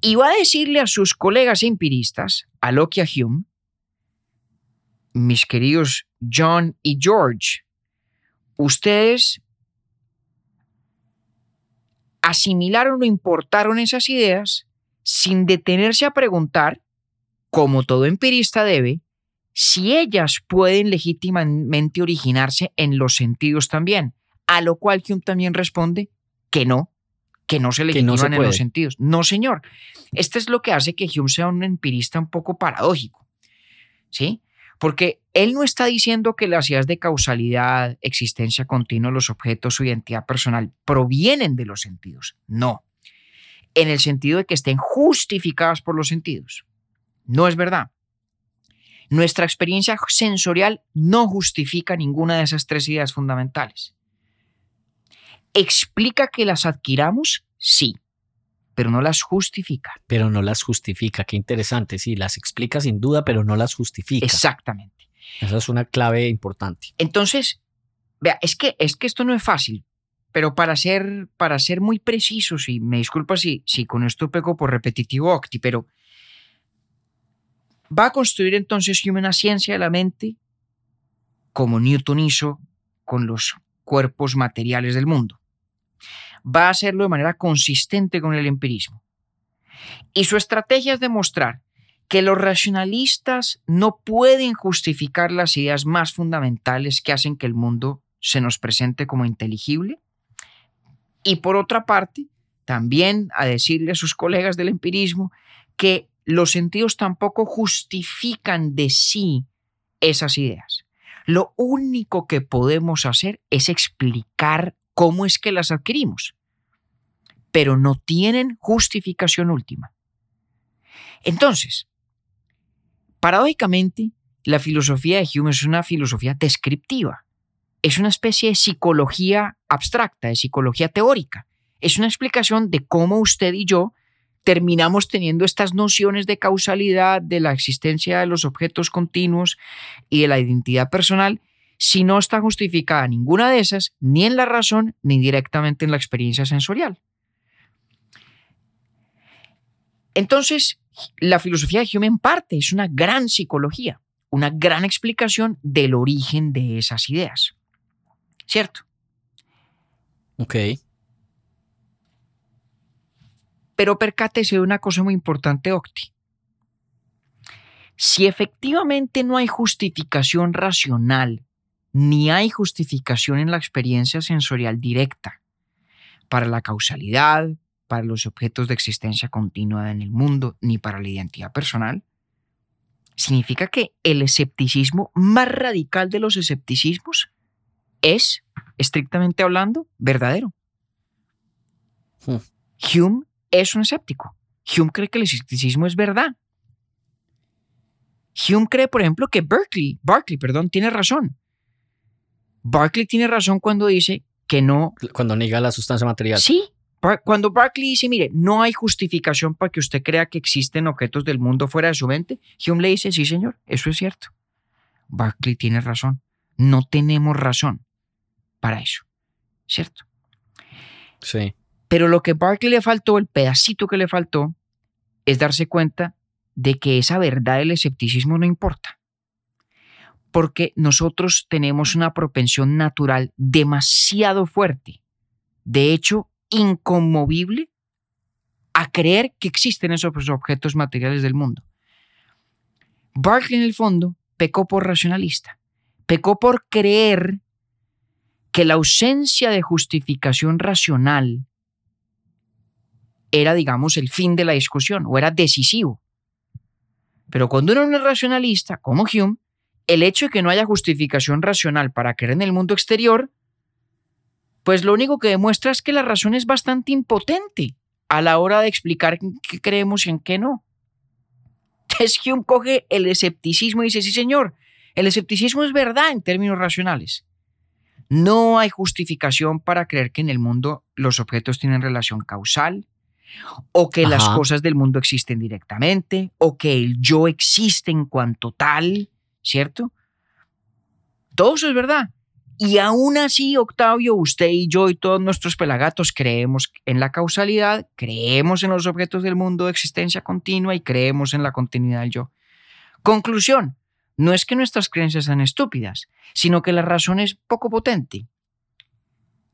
Y va a decirle a sus colegas empiristas, a Locke y a Hume, mis queridos John y George, ustedes asimilaron o importaron esas ideas sin detenerse a preguntar, como todo empirista debe, si ellas pueden legítimamente originarse en los sentidos también, a lo cual Hume también responde que no se legitiman en los sentidos. No, señor. Esto es lo que hace que Hume sea un empirista un poco paradójico, ¿sí? Porque él no está diciendo que las ideas de causalidad, existencia continua, los objetos, su identidad personal provienen de los sentidos. No. En el sentido de que estén justificadas por los sentidos. No es verdad. Nuestra experiencia sensorial no justifica ninguna de esas tres ideas fundamentales. ¿Explica que las adquiramos? Sí, pero no las justifica. Pero no las justifica, qué interesante. Sí, las explica sin duda, pero no las justifica. Exactamente. Esa es una clave importante. Entonces, vea, es que esto no es fácil, pero para ser muy precisos, y me disculpa si con esto peco por repetitivo, Octi, pero va a construir entonces Hume una ciencia de la mente como Newton hizo con los cuerpos materiales del mundo. Va a hacerlo de manera consistente con el empirismo. Y su estrategia es demostrar que los racionalistas no pueden justificar las ideas más fundamentales que hacen que el mundo se nos presente como inteligible. Y por otra parte, también a decirle a sus colegas del empirismo que los sentidos tampoco justifican de sí esas ideas. Lo único que podemos hacer es explicar cómo es que las adquirimos, pero no tienen justificación última. Entonces, paradójicamente, la filosofía de Hume es una filosofía descriptiva, es una especie de psicología abstracta, de psicología teórica, es una explicación de cómo usted y yo terminamos teniendo estas nociones de causalidad, de la existencia de los objetos continuos y de la identidad personal, si no está justificada ninguna de esas, ni en la razón, ni directamente en la experiencia sensorial. Entonces, la filosofía de Hume en parte es una gran psicología, una gran explicación del origen de esas ideas. ¿Cierto? Ok. Pero percátese de una cosa muy importante, Octi. Si efectivamente no hay justificación racional, ni hay justificación en la experiencia sensorial directa para la causalidad, para los objetos de existencia continua en el mundo, ni para la identidad personal, significa que el escepticismo más radical de los escepticismos es, estrictamente hablando, verdadero. Hume es un escéptico. Hume cree que el escepticismo es verdad. Hume cree, por ejemplo, que Berkeley tiene razón. Berkeley tiene razón cuando dice que no... Cuando niega la sustancia material. Sí. Cuando Berkeley dice, mire, no hay justificación para que usted crea que existen objetos del mundo fuera de su mente, Hume le dice, sí, señor, eso es cierto. Berkeley tiene razón. No tenemos razón para eso. ¿Cierto? Sí. Pero lo que Berkeley le faltó, el pedacito que le faltó, es darse cuenta de que esa verdad del escepticismo no importa. porque nosotros tenemos una propensión natural demasiado fuerte, de hecho inconmovible, a creer que existen esos objetos materiales del mundo. Berkeley, en el fondo, pecó por racionalista, pecó por creer que la ausencia de justificación racional era, digamos, el fin de la discusión, o era decisivo. Pero cuando uno es racionalista, como Hume, el hecho de que no haya justificación racional para creer en el mundo exterior, pues lo único que demuestra es que la razón es bastante impotente a la hora de explicar qué creemos y en qué no. Entonces Hume coge el escepticismo y dice, sí señor, el escepticismo es verdad en términos racionales. No hay justificación para creer que en el mundo los objetos tienen relación causal, o que las cosas del mundo existen directamente, o que el yo existe en cuanto tal, ¿cierto? Todo eso es verdad. Y aún así, Octavio, usted y yo y todos nuestros pelagatos creemos en la causalidad, creemos en los objetos del mundo de existencia continua y creemos en la continuidad del yo. Conclusión. No es que nuestras creencias sean estúpidas, sino que la razón es poco potente.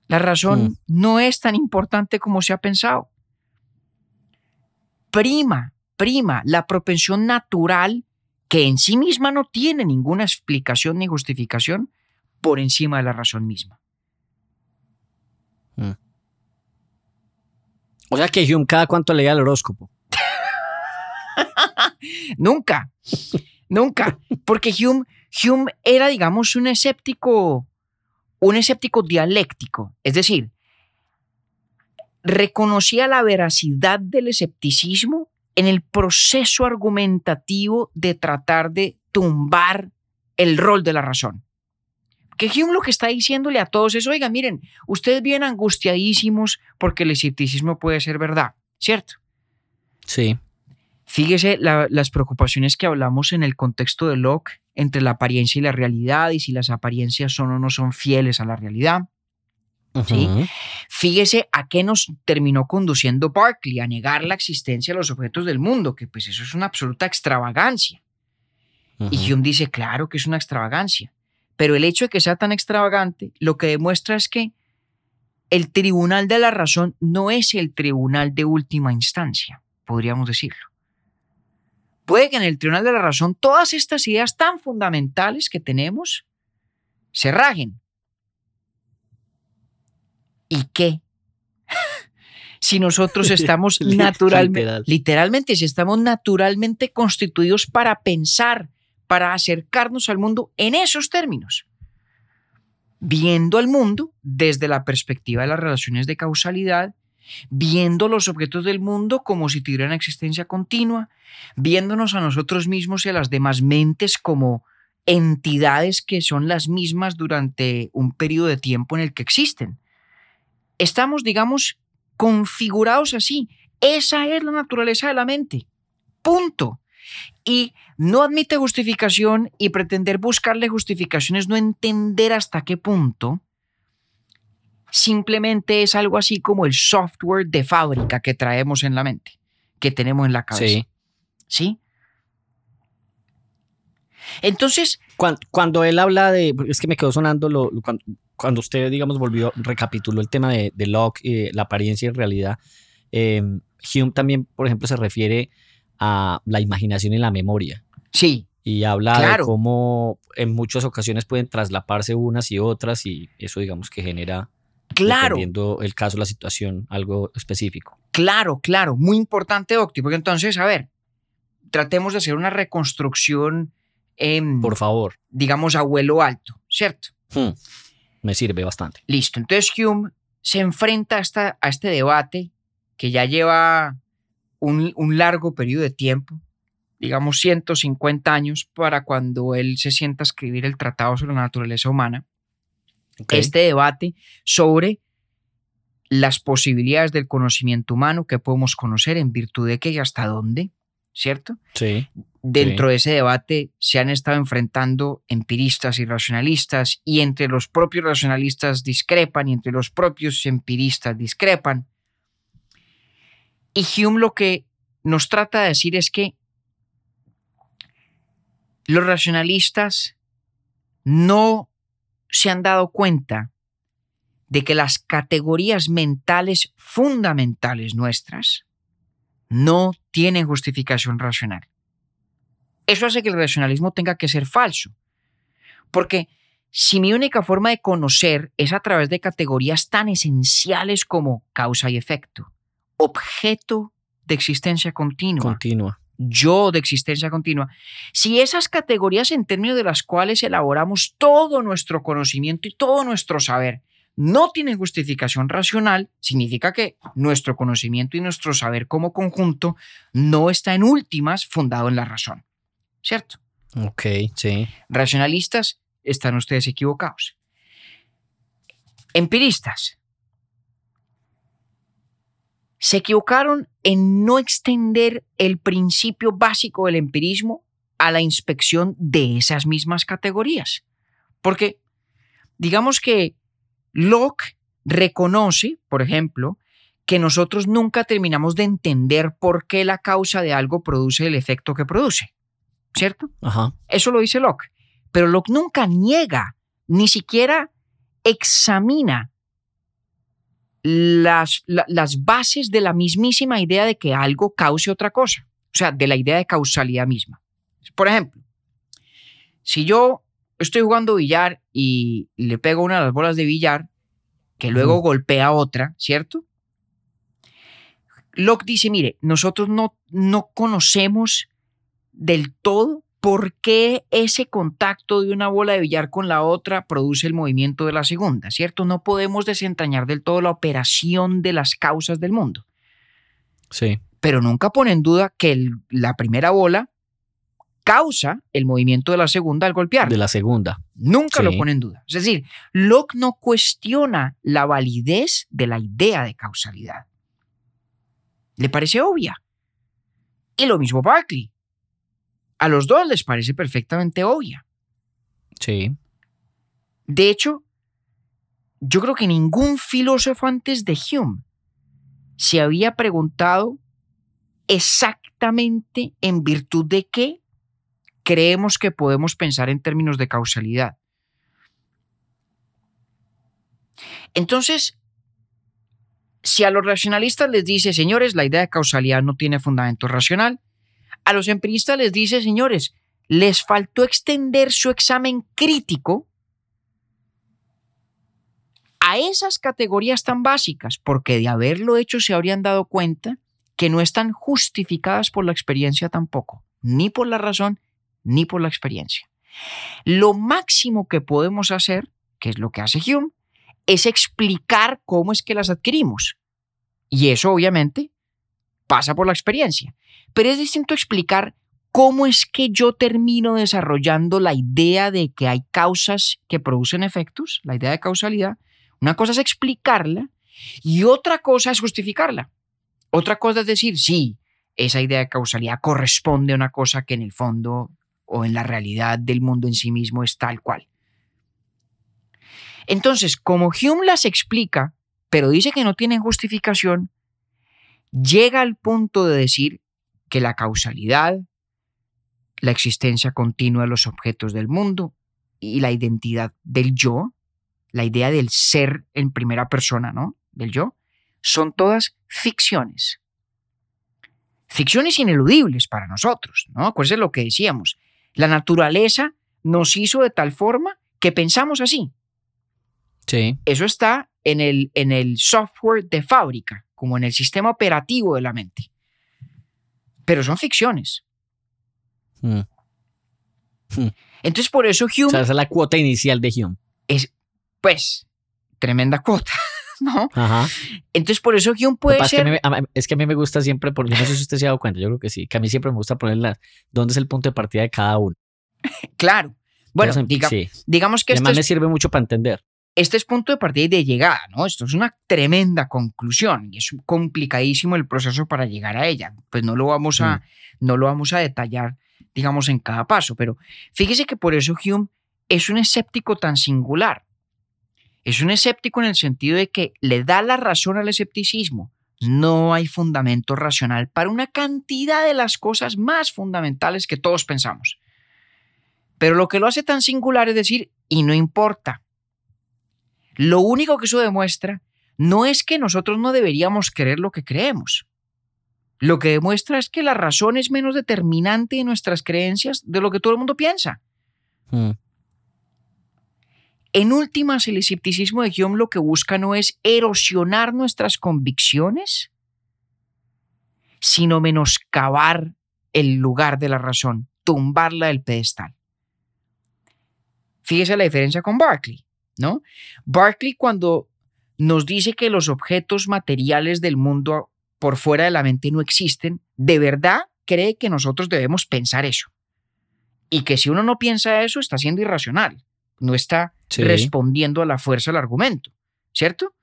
La razón no es tan importante como se ha pensado. Prima la propensión natural, que en sí misma no tiene ninguna explicación ni justificación, por encima de la razón misma. O sea que Hume, ¿cada cuánto leía el horóscopo? Nunca, porque Hume era, digamos, un escéptico dialéctico, es decir, reconocía la veracidad del escepticismo en el proceso argumentativo de tratar de tumbar el rol de la razón. Que Hume lo que está diciéndole a todos es, oiga, miren, ustedes vienen angustiadísimos porque el escepticismo puede ser verdad, ¿cierto? Sí. Fíjese las preocupaciones que hablamos en el contexto de Locke entre la apariencia y la realidad, y si las apariencias son o no son fieles a la realidad. Uh-huh. ¿Sí? Fíjese a qué nos terminó conduciendo Berkeley, a negar la existencia de los objetos del mundo, que pues eso es una absoluta extravagancia. Uh-huh. Y Hume dice, claro que es una extravagancia, pero el hecho de que sea tan extravagante lo que demuestra es que el tribunal de la razón no es el tribunal de última instancia, podríamos decirlo. Puede que en el tribunal de la razón todas estas ideas tan fundamentales que tenemos se rajen. ¿Y qué? Si nosotros estamos naturalmente constituidos para pensar, para acercarnos al mundo en esos términos, viendo al mundo desde la perspectiva de las relaciones de causalidad, viendo los objetos del mundo como si tuvieran existencia continua, viéndonos a nosotros mismos y a las demás mentes como entidades que son las mismas durante un periodo de tiempo en el que existen. Estamos, digamos, configurados así. Esa es la naturaleza de la mente. Punto. Y no admite justificación, y pretender buscarle justificación es no entender hasta qué punto simplemente es algo así como el software de fábrica que traemos en la mente, que tenemos en la cabeza. Sí. Entonces, cuando él habla de... Es que me quedó sonando cuando usted, digamos, recapituló el tema de Locke, la apariencia y realidad. Hume también, por ejemplo, se refiere a la imaginación y la memoria. Sí. Y habla de cómo en muchas ocasiones pueden traslaparse unas y otras, y eso, digamos, que genera... Claro. Dependiendo el caso, la situación, algo específico. Claro. Muy importante, Octi, porque entonces, a ver, tratemos de hacer una reconstrucción. Por favor. Digamos, a vuelo alto, ¿cierto? Me sirve bastante. Listo. Entonces Hume se enfrenta a este debate que ya lleva un largo periodo de tiempo, digamos 150 años, para cuando él se sienta a escribir el Tratado sobre la Naturaleza Humana. Okay. Este debate sobre las posibilidades del conocimiento humano, que podemos conocer, en virtud de qué y hasta dónde, ¿cierto? Sí. Dentro de ese debate se han estado enfrentando empiristas y racionalistas, y entre los propios racionalistas discrepan, y entre los propios empiristas discrepan. Y Hume lo que nos trata de decir es que los racionalistas no se han dado cuenta de que las categorías mentales fundamentales nuestras no tienen justificación racional. Eso hace que el racionalismo tenga que ser falso, porque si mi única forma de conocer es a través de categorías tan esenciales como causa y efecto, objeto de existencia continua, yo de existencia continua, si esas categorías en términos de las cuales elaboramos todo nuestro conocimiento y todo nuestro saber no tienen justificación racional, significa que nuestro conocimiento y nuestro saber como conjunto no está en últimas fundado en la razón. ¿Cierto? Ok, sí. Racionalistas, están ustedes equivocados. Empiristas se equivocaron en no extender el principio básico del empirismo a la inspección de esas mismas categorías. Porque digamos que Locke reconoce, por ejemplo, que nosotros nunca terminamos de entender por qué la causa de algo produce el efecto que produce. ¿Cierto? Ajá. Eso lo dice Locke. Pero Locke nunca niega, ni siquiera examina las bases de la mismísima idea de que algo cause otra cosa, o sea, de la idea de causalidad misma. Por ejemplo, si yo estoy jugando billar y le pego una de las bolas de billar, que luego golpea otra, ¿cierto? Locke dice, mire, nosotros no conocemos del todo por qué ese contacto de una bola de billar con la otra produce el movimiento de la segunda, ¿cierto? No podemos desentrañar del todo la operación de las causas del mundo. Sí. Pero nunca pone en duda que la primera bola causa el movimiento de la segunda al golpear. De la segunda. Nunca lo pone en duda. Es decir, Locke no cuestiona la validez de la idea de causalidad. Le parece obvia. Y lo mismo Berkeley. A los dos les parece perfectamente obvia. Sí. De hecho, yo creo que ningún filósofo antes de Hume se había preguntado exactamente en virtud de qué creemos que podemos pensar en términos de causalidad. Entonces, si a los racionalistas les dice, señores, la idea de causalidad no tiene fundamento racional, a los empiristas les dice, señores, les faltó extender su examen crítico a esas categorías tan básicas, porque de haberlo hecho se habrían dado cuenta que no están justificadas por la experiencia tampoco, ni por la razón, ni por la experiencia. Lo máximo que podemos hacer, que es lo que hace Hume, es explicar cómo es que las adquirimos. Y eso, obviamente, pasa por la experiencia. Pero es distinto explicar cómo es que yo termino desarrollando la idea de que hay causas que producen efectos, la idea de causalidad. Una cosa es explicarla y otra cosa es justificarla. Otra cosa es decir, sí, esa idea de causalidad corresponde a una cosa que en el fondo o en la realidad del mundo en sí mismo es tal cual. Entonces, como Hume las explica, pero dice que no tienen justificación, llega al punto de decir que la causalidad, la existencia continua de los objetos del mundo y la identidad del yo, la idea del ser en primera persona, ¿no? Del yo, son todas ficciones. Ficciones ineludibles para nosotros, ¿no? Acuérdense lo que decíamos. La naturaleza nos hizo de tal forma que pensamos así. Sí. Eso está en el software de fábrica, como en el sistema operativo de la mente. Pero son ficciones. Entonces, por eso Hume... O sea, esa es la cuota inicial de Hume. Es, pues, tremenda cuota, ¿no? Ajá. Entonces, por eso Hume puede ser... Es que a mí me gusta siempre, porque no sé si usted se ha dado cuenta, yo creo que sí, que a mí siempre me gusta poner dónde es el punto de partida de cada uno. Claro. Bueno, digamos que... Además, me sirve mucho para entender. Este es punto de partida y de llegada, ¿no? Esto es una tremenda conclusión y es complicadísimo el proceso para llegar a ella. Pues no lo vamos a detallar, digamos, en cada paso. Pero fíjese que por eso Hume es un escéptico tan singular. Es un escéptico en el sentido de que le da la razón al escepticismo. No hay fundamento racional para una cantidad de las cosas más fundamentales que todos pensamos. Pero lo que lo hace tan singular es decir, y no importa. Lo único que eso demuestra no es que nosotros no deberíamos creer lo que creemos. Lo que demuestra es que la razón es menos determinante de nuestras creencias de lo que todo el mundo piensa. Mm. En últimas, el escepticismo de Hume lo que busca no es erosionar nuestras convicciones, sino menoscabar el lugar de la razón, tumbarla del pedestal. Fíjese la diferencia con Berkeley, ¿no? Berkeley, cuando nos dice que los objetos materiales del mundo por fuera de la mente no existen, de verdad cree que nosotros debemos pensar eso. Y que si uno no piensa eso, está siendo irracional. No está respondiendo a la fuerza del argumento, ¿cierto?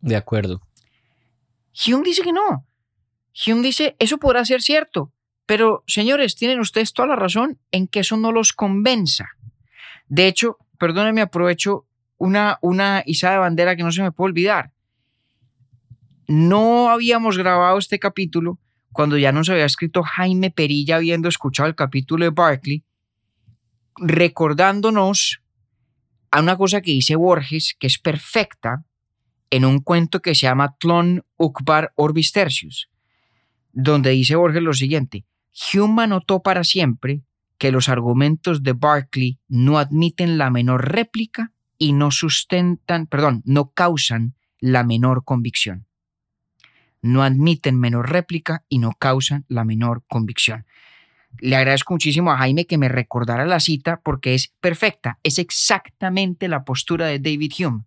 De acuerdo. Hume dice que no. Hume dice, eso podrá ser cierto, pero señores, tienen ustedes toda la razón en que eso no los convenza. De hecho, perdónenme, aprovecho una izada de bandera que no se me puede olvidar. No habíamos grabado este capítulo cuando ya nos había escrito Jaime Perilla, habiendo escuchado el capítulo de Berkeley, recordándonos a una cosa que dice Borges, que es perfecta, en un cuento que se llama Tlon Uqbar Orbis Tertius, donde dice Borges lo siguiente: Hume anotó para siempre que los argumentos de Berkeley no admiten la menor réplica y no causan la menor convicción. No admiten menor réplica y no causan la menor convicción. Le agradezco muchísimo a Jaime que me recordara la cita porque es perfecta. Es exactamente la postura de David Hume.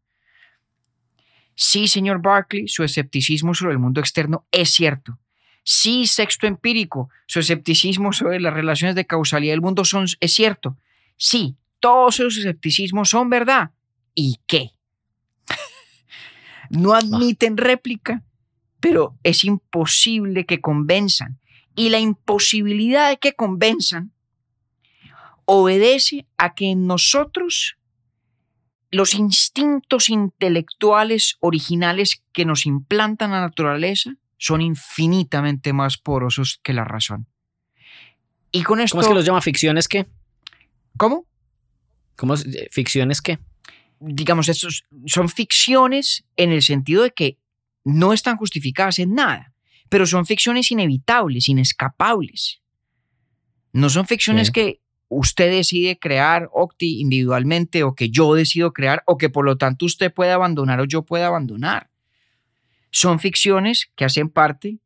Sí, señor Berkeley, su escepticismo sobre el mundo externo es cierto. Sí, sexto empírico, su escepticismo sobre las relaciones de causalidad del mundo es cierto. Sí, todos esos escepticismos son verdad. ¿Y qué? No admiten réplica, pero es imposible que convenzan. Y la imposibilidad de que convenzan obedece a que en nosotros los instintos intelectuales originales que nos implantan la naturaleza son infinitamente más porosos que la razón. Y con esto, ¿cómo es que los llama? ¿Ficciones qué? ¿Cómo? ¿Cómo es? ¿Ficciones qué? Digamos, estos son ficciones en el sentido de que no están justificadas en nada, pero son ficciones inevitables, inescapables. No son ficciones que usted decide crear, Octi, individualmente, o que yo decido crear, o que por lo tanto usted puede abandonar o yo pueda abandonar. Son ficciones que hacen parte,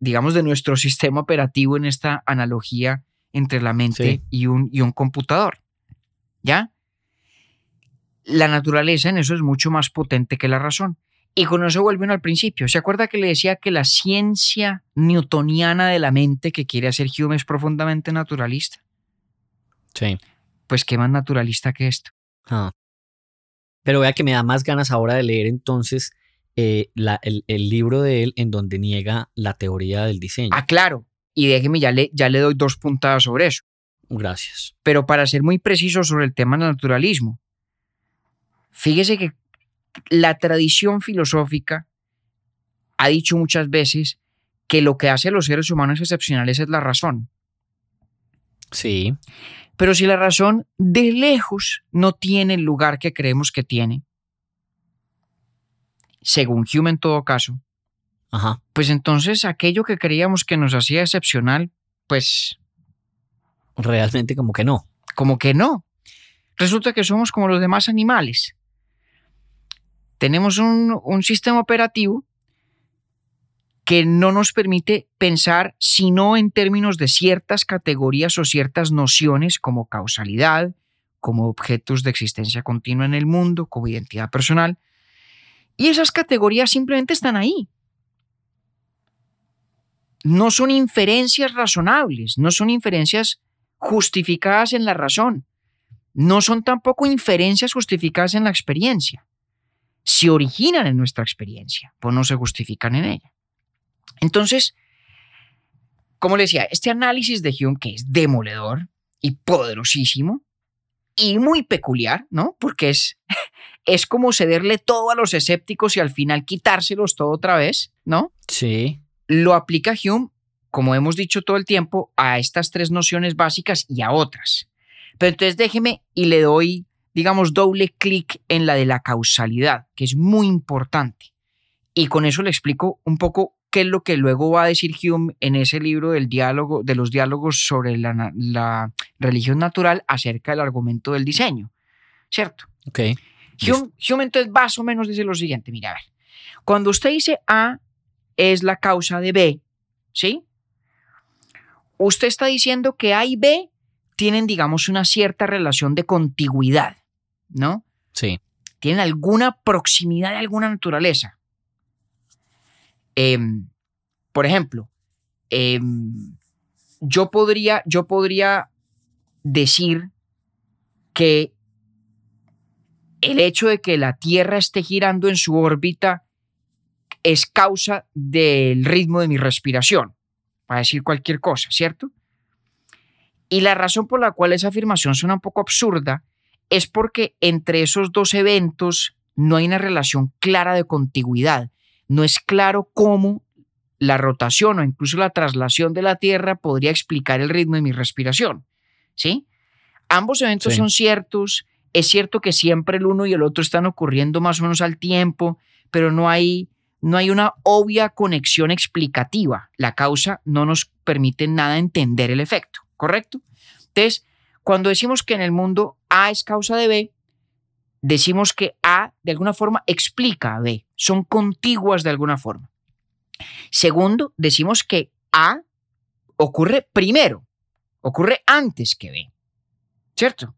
digamos, de nuestro sistema operativo en esta analogía entre la mente y un computador. ¿Ya? La naturaleza en eso es mucho más potente que la razón. Y con eso vuelve uno al principio. ¿Se acuerda que le decía que la ciencia newtoniana de la mente que quiere hacer Hume es profundamente naturalista? Sí. Pues qué más naturalista que esto. Ah. Pero vea que me da más ganas ahora de leer entonces el libro de él en donde niega la teoría del diseño. Ah, claro. Y déjeme, ya le doy 2 puntadas sobre eso. Gracias. Pero para ser muy preciso sobre el tema del naturalismo, fíjese que la tradición filosófica ha dicho muchas veces que lo que hace a los seres humanos excepcionales es la razón. Sí. Pero si la razón de lejos no tiene el lugar que creemos que tiene, según Hume en todo caso, ajá, pues entonces aquello que creíamos que nos hacía excepcional, pues realmente como que no. Como que no. Resulta que somos como los demás animales. Tenemos un sistema operativo que no nos permite pensar sino en términos de ciertas categorías o ciertas nociones como causalidad, como objetos de existencia continua en el mundo, como identidad personal. Y esas categorías simplemente están ahí. No son inferencias razonables, no son inferencias justificadas en la razón, no son tampoco inferencias justificadas en la experiencia. Se originan en nuestra experiencia, pues no se justifican en ella. Entonces, como le decía, este análisis de Hume, que es demoledor y poderosísimo y muy peculiar, ¿no? Porque es como cederle todo a los escépticos y al final quitárselos todo otra vez, ¿no? Sí. Lo aplica Hume, como hemos dicho todo el tiempo, a estas 3 nociones básicas y a otras. Pero entonces déjeme y le doy digamos, doble clic en la de la causalidad, que es muy importante. Y con eso le explico un poco qué es lo que luego va a decir Hume en ese libro de los diálogos sobre la religión natural acerca del argumento del diseño, ¿cierto? Okay. Hume entonces más o menos dice lo siguiente, mira, a ver, cuando usted dice A es la causa de B, ¿sí? Usted está diciendo que A y B tienen, digamos, una cierta relación de contigüidad, ¿no? Sí. Tienen alguna proximidad de alguna naturaleza. Por ejemplo, yo podría decir que el hecho de que la Tierra esté girando en su órbita es causa del ritmo de mi respiración, para decir cualquier cosa, ¿cierto? Y la razón por la cual esa afirmación suena un poco absurda es porque entre esos dos eventos no hay una relación clara de contigüidad. No es claro cómo la rotación o incluso la traslación de la Tierra podría explicar el ritmo de mi respiración, ¿sí? Ambos eventos son ciertos. Es cierto que siempre el uno y el otro están ocurriendo más o menos al tiempo, pero no hay una obvia conexión explicativa. La causa no nos permite nada entender el efecto, ¿correcto? Entonces, cuando decimos que en el mundo A es causa de B, decimos que A de alguna forma explica a B, son contiguas de alguna forma. Segundo, decimos que A ocurre primero, ocurre antes que B, ¿cierto?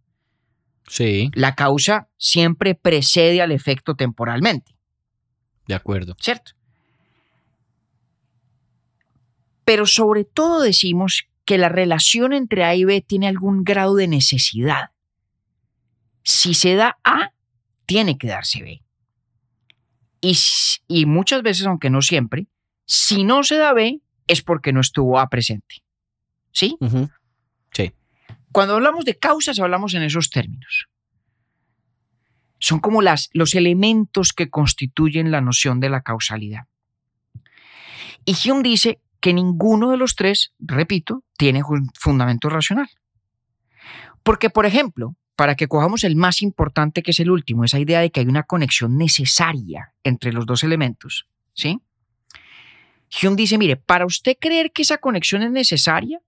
Sí. La causa siempre precede al efecto temporalmente. De acuerdo. ¿Cierto? Pero sobre todo decimos que la relación entre A y B tiene algún grado de necesidad. Si se da A, tiene que darse B. Y muchas veces, aunque no siempre, si no se da B, es porque no estuvo A presente. ¿Sí? Uh-huh. Sí. Cuando hablamos de causas, hablamos en esos términos. Son como los elementos que constituyen la noción de la causalidad. Y Hume dice que ninguno de los tres, repito, tiene un fundamento racional. Porque, por ejemplo, para que cojamos el más importante, que es el último, esa idea de que hay una conexión necesaria entre los dos elementos, ¿sí? Hume dice, mire, para usted creer que esa conexión es necesaria,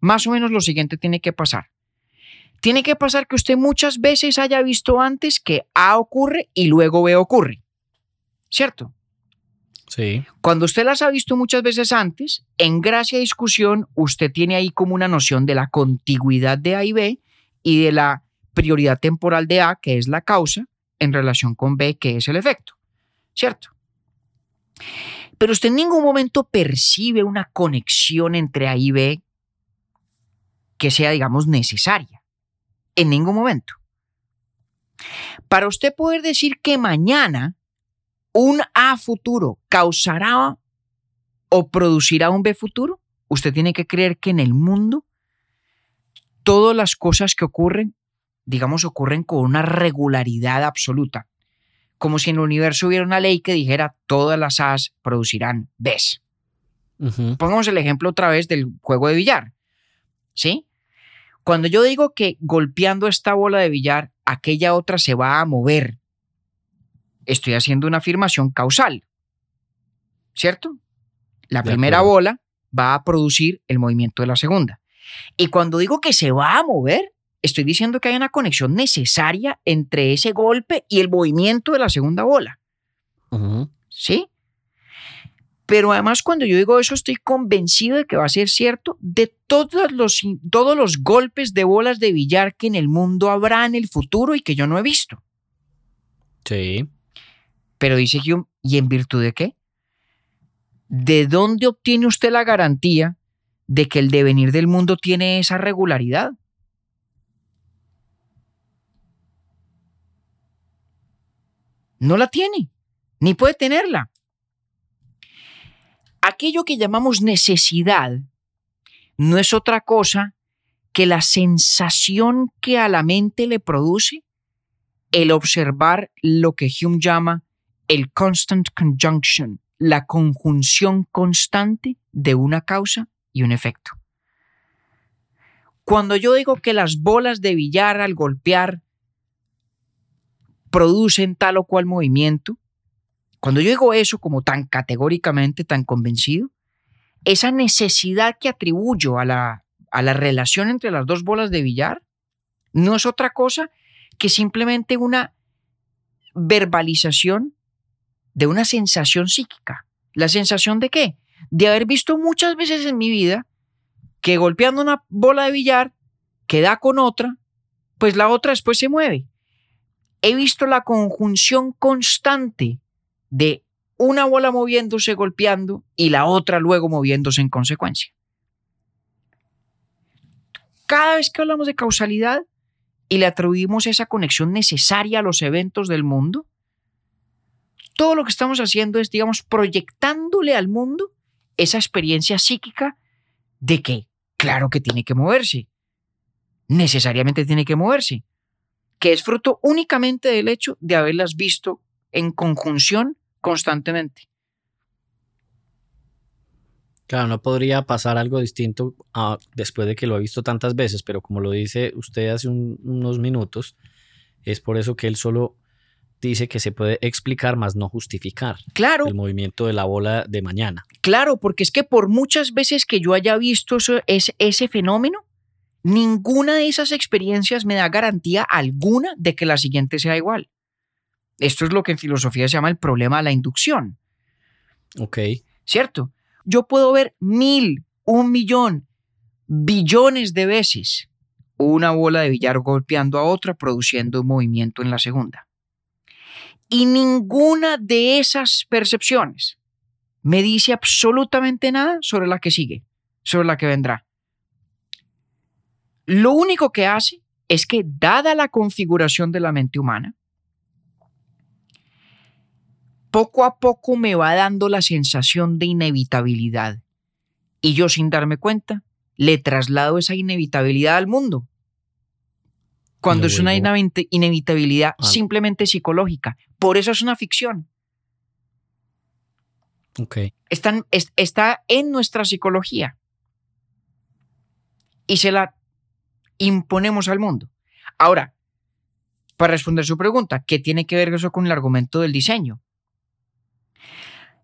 más o menos lo siguiente tiene que pasar. Tiene que pasar que usted muchas veces haya visto antes que A ocurre y luego B ocurre, ¿cierto? Sí. Cuando usted las ha visto muchas veces antes, en gracia y discusión, usted tiene ahí como una noción de la contigüidad de A y B y de la prioridad temporal de A, que es la causa, en relación con B, que es el efecto, ¿cierto? Pero usted en ningún momento percibe una conexión entre A y B que sea, digamos, necesaria. En ningún momento. Para usted poder decir que mañana un A futuro causará o producirá un B futuro, usted tiene que creer que en el mundo todas las cosas que ocurren, digamos, ocurren con una regularidad absoluta. Como si en el universo hubiera una ley que dijera todas las A's producirán B's. Uh-huh. Pongamos el ejemplo otra vez del juego de billar, ¿sí? Cuando yo digo que golpeando esta bola de billar, aquella otra se va a mover, estoy haciendo una afirmación causal, ¿cierto? La primera bola va a producir el movimiento de la segunda. Y cuando digo que se va a mover, estoy diciendo que hay una conexión necesaria entre ese golpe y el movimiento de la segunda bola. Uh-huh. ¿Sí? Pero además, cuando yo digo eso, estoy convencido de que va a ser cierto de todos los golpes de bolas de billar que en el mundo habrá en el futuro y que yo no he visto. Sí. Pero dice Hume, ¿y en virtud de qué? ¿De dónde obtiene usted la garantía de que el devenir del mundo tiene esa regularidad? No la tiene, ni puede tenerla. Aquello que llamamos necesidad no es otra cosa que la sensación que a la mente le produce el observar lo que Hume llama el constant conjunction, la conjunción constante de una causa y un efecto. Cuando yo digo que las bolas de billar al golpear producen tal o cual movimiento. Cuando yo digo eso como tan categóricamente, tan convencido, esa necesidad que atribuyo a la relación entre las dos bolas de billar no es otra cosa que simplemente una verbalización de una sensación psíquica. ¿La sensación de qué? De haber visto muchas veces en mi vida que golpeando una bola de billar que da con otra, pues la otra después se mueve. He visto la conjunción constante de una bola moviéndose, golpeando, y la otra luego moviéndose en consecuencia. Cada vez que hablamos de causalidad y le atribuimos esa conexión necesaria a los eventos del mundo, todo lo que estamos haciendo es, digamos, proyectándole al mundo esa experiencia psíquica de que, claro que tiene que moverse, necesariamente tiene que moverse, que es fruto únicamente del hecho de haberlas visto en conjunción constantemente. Claro, no podría pasar algo distinto después de que lo ha visto tantas veces, pero como lo dice usted hace unos minutos, es por eso que él solo dice que se puede explicar, más no justificar, claro, el movimiento de la bola de mañana. Claro, porque es que por muchas veces que yo haya visto ese fenómeno, ninguna de esas experiencias me da garantía alguna de que la siguiente sea igual. Esto es lo que en filosofía se llama el problema de la inducción. Ok. ¿Cierto? Yo puedo ver 1.000, 1.000.000, billones de veces una bola de billar golpeando a otra, produciendo un movimiento en la segunda. Y ninguna de esas percepciones me dice absolutamente nada sobre la que sigue, sobre la que vendrá. Lo único que hace es que, dada la configuración de la mente humana, poco a poco me va dando la sensación de inevitabilidad y yo, sin darme cuenta, le traslado esa inevitabilidad al mundo. Cuando es una inevitabilidad simplemente psicológica. Por eso es una ficción. Okay. Está en nuestra psicología y se la imponemos al mundo. Ahora, para responder su pregunta, ¿qué tiene que ver eso con el argumento del diseño?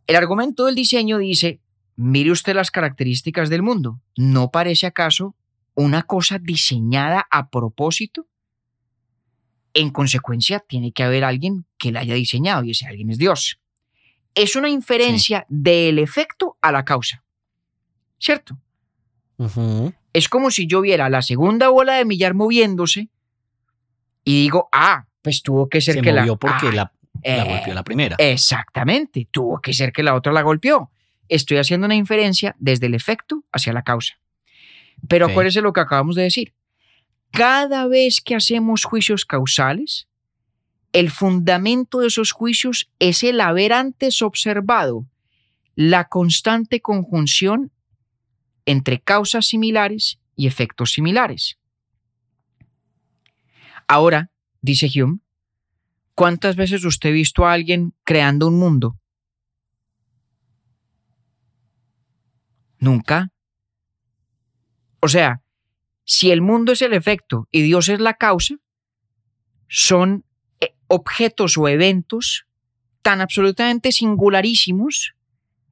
El argumento del diseño dice, mire usted las características del mundo, ¿no parece acaso una cosa diseñada a propósito? En consecuencia, tiene que haber alguien que la haya diseñado y ese alguien es Dios. Es una inferencia del efecto a la causa, ¿cierto? Uh-huh. Es como si yo viera la segunda bola de billar moviéndose y digo, pues tuvo que ser que la... Se movió porque la golpeó la primera. Exactamente, tuvo que ser que la otra la golpeó. Estoy haciendo una inferencia desde el efecto hacia la causa. Pero acuérdese lo que acabamos de decir. Cada vez que hacemos juicios causales, el fundamento de esos juicios es el haber antes observado la constante conjunción entre causas similares y efectos similares. Ahora, dice Hume, ¿cuántas veces usted ha visto a alguien creando un mundo? Nunca. O sea, si el mundo es el efecto y Dios es la causa, son objetos o eventos tan absolutamente singularísimos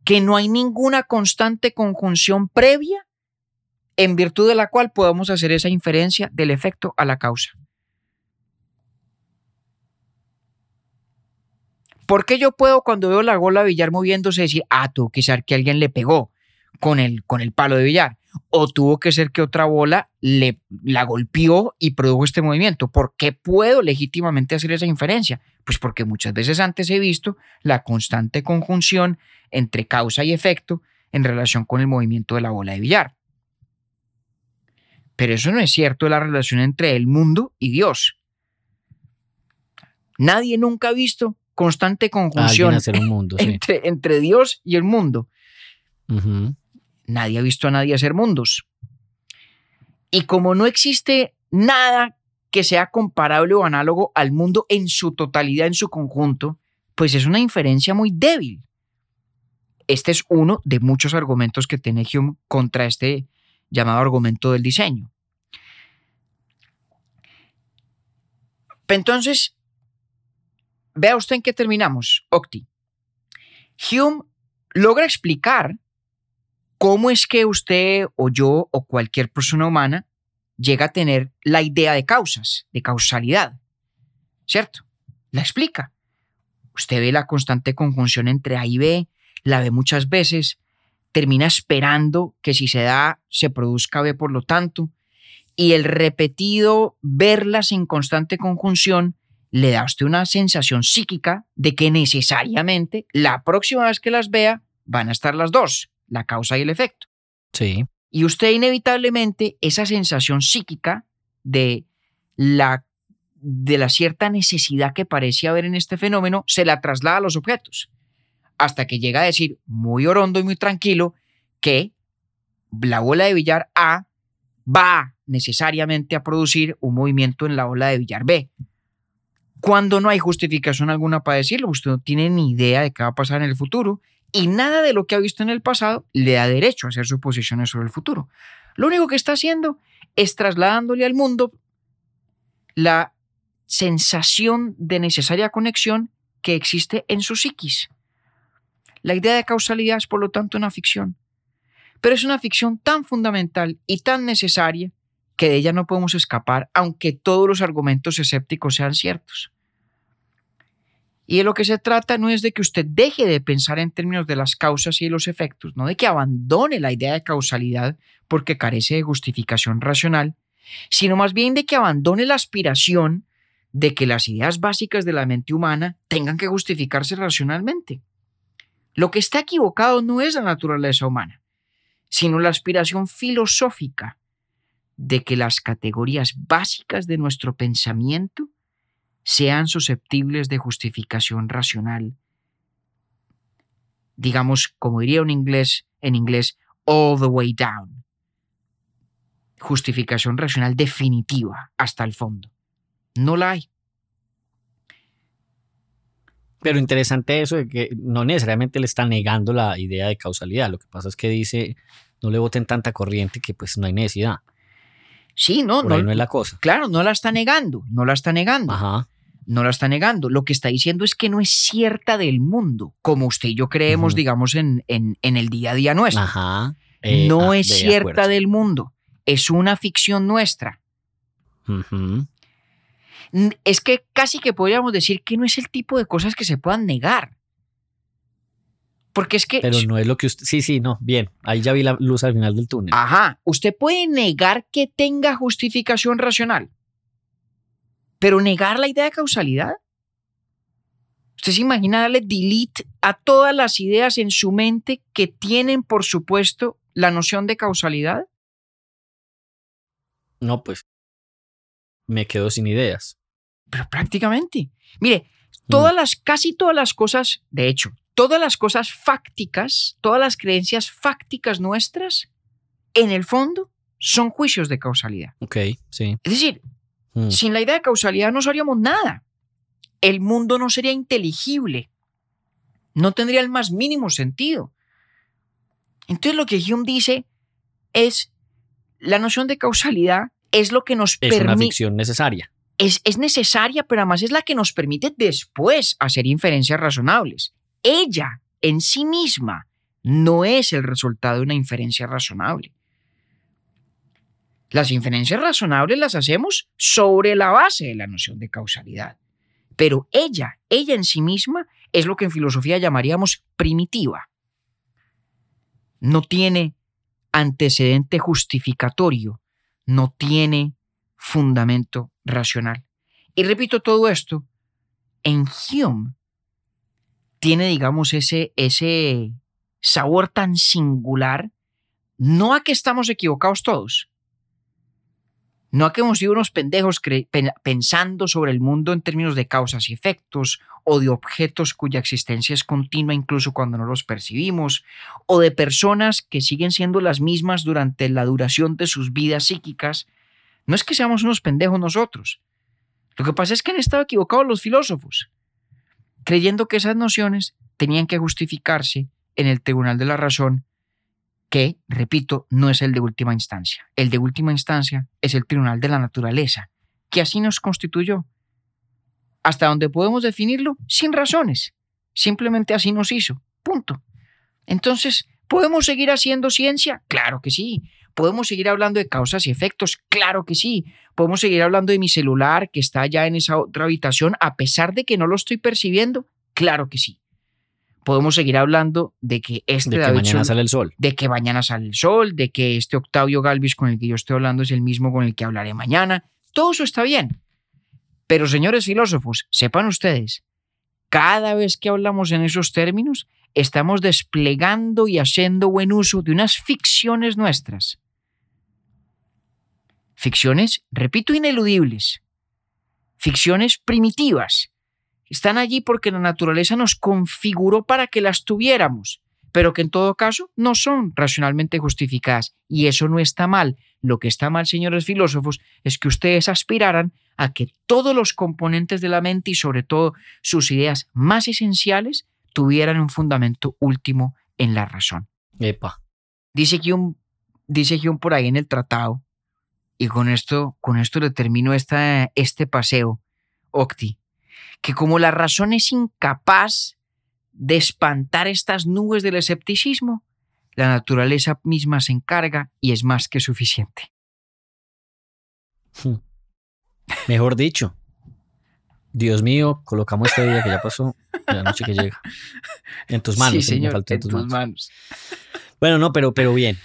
que no hay ninguna constante conjunción previa en virtud de la cual podamos hacer esa inferencia del efecto a la causa. ¿Por qué yo puedo, cuando veo la bola de billar moviéndose, decir, tuvo que ser que alguien le pegó con el palo de billar? O tuvo que ser que otra bola la golpeó y produjo este movimiento. ¿Por qué puedo legítimamente hacer esa inferencia? Pues porque muchas veces antes he visto la constante conjunción entre causa y efecto en relación con el movimiento de la bola de billar. Pero eso no es cierto de la relación entre el mundo y Dios. Nadie nunca ha visto constante conjunción entre Dios y el mundo. Uh-huh. Nadie ha visto a nadie hacer mundos. Y como no existe nada que sea comparable o análogo al mundo en su totalidad, en su conjunto, pues es una inferencia muy débil. Este es uno de muchos argumentos que tiene Hume contra este llamado argumento del diseño. Entonces, Vea usted en qué terminamos, Octi. Hume logra explicar cómo es que usted o yo o cualquier persona humana llega a tener la idea de causas, de causalidad, ¿cierto? La explica. Usted ve la constante conjunción entre A y B, la ve muchas veces, termina esperando que si se da, se produzca B por lo tanto, y el repetido verlas en constante conjunción le da a usted una sensación psíquica de que necesariamente la próxima vez que las vea van a estar las dos, la causa y el efecto. Sí. Y usted inevitablemente esa sensación psíquica de la cierta necesidad que parece haber en este fenómeno se la traslada a los objetos, hasta que llega a decir muy orondo y muy tranquilo que la bola de billar A va necesariamente a producir un movimiento en la bola de billar B. Cuando no hay justificación alguna para decirlo, usted no tiene ni idea de qué va a pasar en el futuro y nada de lo que ha visto en el pasado le da derecho a hacer suposiciones sobre el futuro. Lo único que está haciendo es trasladándole al mundo la sensación de necesaria conexión que existe en su psiquis. La idea de causalidad es, por lo tanto, una ficción. Pero es una ficción tan fundamental y tan necesaria que de ella no podemos escapar, aunque todos los argumentos escépticos sean ciertos. Y de lo que se trata no es de que usted deje de pensar en términos de las causas y de los efectos, no de que abandone la idea de causalidad porque carece de justificación racional, sino más bien de que abandone la aspiración de que las ideas básicas de la mente humana tengan que justificarse racionalmente. Lo que está equivocado no es la naturaleza humana, sino la aspiración filosófica de que las categorías básicas de nuestro pensamiento sean susceptibles de justificación racional. Digamos, como diría un inglés, en inglés, all the way down. Justificación racional definitiva, hasta el fondo. No la hay. Pero interesante eso de que no necesariamente le está negando la idea de causalidad. Lo que pasa es que dice, no le boten tanta corriente que pues no hay necesidad. Sí, no. Por ahí no es la cosa. Claro, no la está negando, no la está negando. Ajá. No la está negando. Lo que está diciendo es que no es cierta del mundo, como usted y yo creemos, digamos, en el día a día nuestro. Ajá. No es cierta del mundo, es una ficción nuestra. Uh-huh. Es que casi que podríamos decir que no es el tipo de cosas que se puedan negar. Porque es que... Pero no es lo que usted... Sí, no, bien. Ahí ya vi la luz al final del túnel. Ajá. Usted puede negar que tenga justificación racional, pero negar la idea de causalidad. Usted se imagina darle delete a todas las ideas en su mente que tienen, por supuesto, la noción de causalidad. No, pues me quedo sin ideas. Pero prácticamente. Mire, casi todas las cosas, de hecho, todas las cosas fácticas, todas las creencias fácticas nuestras, en el fondo, son juicios de causalidad. Ok, sí. Es decir, sin la idea de causalidad no sabríamos nada. El mundo no sería inteligible. No tendría el más mínimo sentido. Entonces lo que Hume dice es, la noción de causalidad es lo que nos permite... Es una ficción necesaria. Es necesaria, pero además es la que nos permite después hacer inferencias razonables. Ella en sí misma no es el resultado de una inferencia razonable. Las inferencias razonables las hacemos sobre la base de la noción de causalidad. Pero ella en sí misma es lo que en filosofía llamaríamos primitiva. No tiene antecedente justificatorio, no tiene fundamento racional. Y repito todo esto, en Hume tiene, digamos, ese sabor tan singular, no a que estamos equivocados todos, no a que hemos sido unos pendejos pensando sobre el mundo en términos de causas y efectos, o de objetos cuya existencia es continua incluso cuando no los percibimos, o de personas que siguen siendo las mismas durante la duración de sus vidas psíquicas. No es que seamos unos pendejos nosotros. Lo que pasa es que han estado equivocados los filósofos, creyendo que esas nociones tenían que justificarse en el tribunal de la razón, que, repito, no es el de última instancia. El de última instancia es el tribunal de la naturaleza, que así nos constituyó. hasta donde podemos definirlo, sin razones. Simplemente así nos hizo. Punto. Entonces, ¿podemos seguir haciendo ciencia? Claro que sí. ¿Podemos seguir hablando de causas y efectos? Claro que sí. ¿Podemos seguir hablando de mi celular que está allá en esa otra habitación a pesar de que no lo estoy percibiendo? Claro que sí. Podemos seguir hablando de que mañana sale el sol, de que este Octavio Galvis con el que yo estoy hablando es el mismo con el que hablaré mañana. Todo eso está bien. Pero, señores filósofos, sepan ustedes, cada vez que hablamos en esos términos, estamos desplegando y haciendo buen uso de unas ficciones nuestras. Ficciones, repito, ineludibles. Ficciones primitivas. Están allí porque la naturaleza nos configuró para que las tuviéramos, pero que en todo caso no son racionalmente justificadas. Y eso no está mal. Lo que está mal, señores filósofos, es que ustedes aspiraran a que todos los componentes de la mente y sobre todo sus ideas más esenciales tuvieran un fundamento último en la razón. Epa. Dice Hume por ahí en el tratado, y con esto le termino este paseo, Octi, que como la razón es incapaz de espantar estas nubes del escepticismo, la naturaleza misma se encarga y es más que suficiente. Mejor dicho. Dios mío, colocamos este día que ya pasó, la noche que llega. En tus manos. Sí, señor, en tus manos. Bueno, no, pero bien.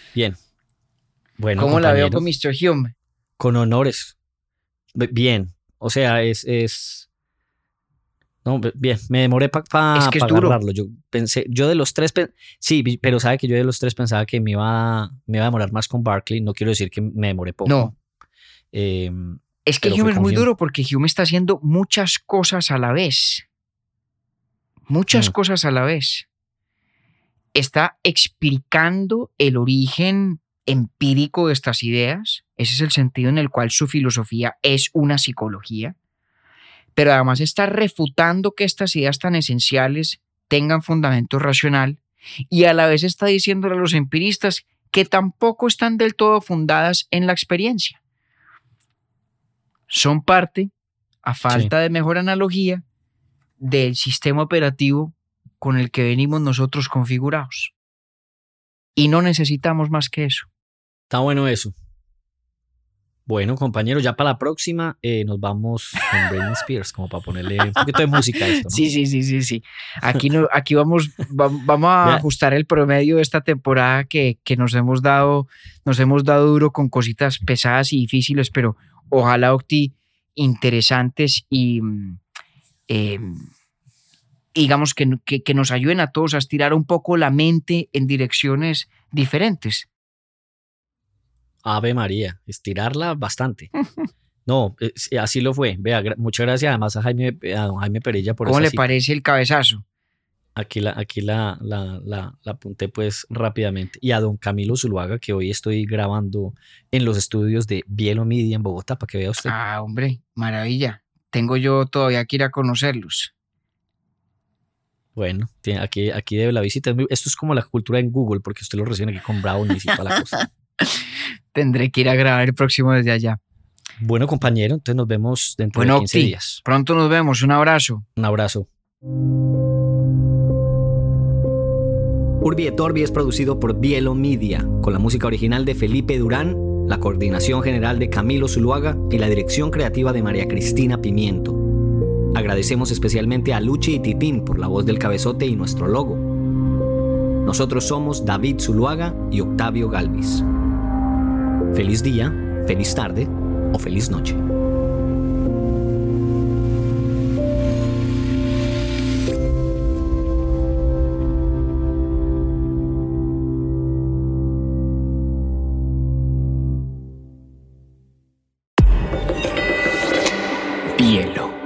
Bueno, ¿cómo la veo con Mr. Hume? Con honores. Bien, o sea, es... No, bien, me demoré para hablarlo. Yo de los tres... Sí, pero sabe que yo de los tres pensaba que me iba a demorar más con Berkeley. No quiero decir que me demoré poco. No. Es que Hume es muy duro porque Hume está haciendo muchas cosas a la vez. Muchas cosas a la vez. Está explicando el origen empírico de estas ideas. Ese es el sentido en el cual su filosofía es una psicología. Pero además está refutando que estas ideas tan esenciales tengan fundamento racional y a la vez está diciéndole a los empiristas que tampoco están del todo fundadas en la experiencia. Son parte, a falta de mejor analogía, del sistema operativo con el que venimos nosotros configurados. Y no necesitamos más que eso. Está bueno eso. Bueno, compañeros, ya para la próxima nos vamos con Britney Spears, como para ponerle un poquito de música a esto, ¿no? Sí. Aquí vamos a ajustar el promedio de esta temporada que nos hemos dado duro con cositas pesadas y difíciles, pero ojalá, Octi, interesantes y digamos que nos ayuden a todos a estirar un poco la mente en direcciones diferentes. Ave María, estirarla bastante. No, así lo fue. Vea, muchas gracias además a don Jaime Perilla por eso. ¿Cómo le parece el cabezazo? Aquí la apunté pues rápidamente. Y a don Camilo Zuluaga, que hoy estoy grabando en los estudios de Bielo Media en Bogotá, para que vea usted. Ah, hombre, maravilla. Tengo yo todavía que ir a conocerlos. Bueno, aquí debe la visita. Esto es como la cultura en Google, porque usted lo recibe aquí con brownies y toda la cosa. Tendré que ir a grabar el próximo desde allá. Bueno, compañero, entonces nos vemos dentro de 15 días. Pronto nos vemos. Un abrazo. Un abrazo. Urbi et Orbi es producido por Bielo Media, con la música original de Felipe Durán, la coordinación general de Camilo Zuluaga y la dirección creativa de María Cristina Pimiento. Agradecemos especialmente a Luchi y Titín por la voz del cabezote y nuestro logo. Nosotros somos David Zuluaga y Octavio Galvis. Feliz día, feliz tarde o feliz noche. Bielo.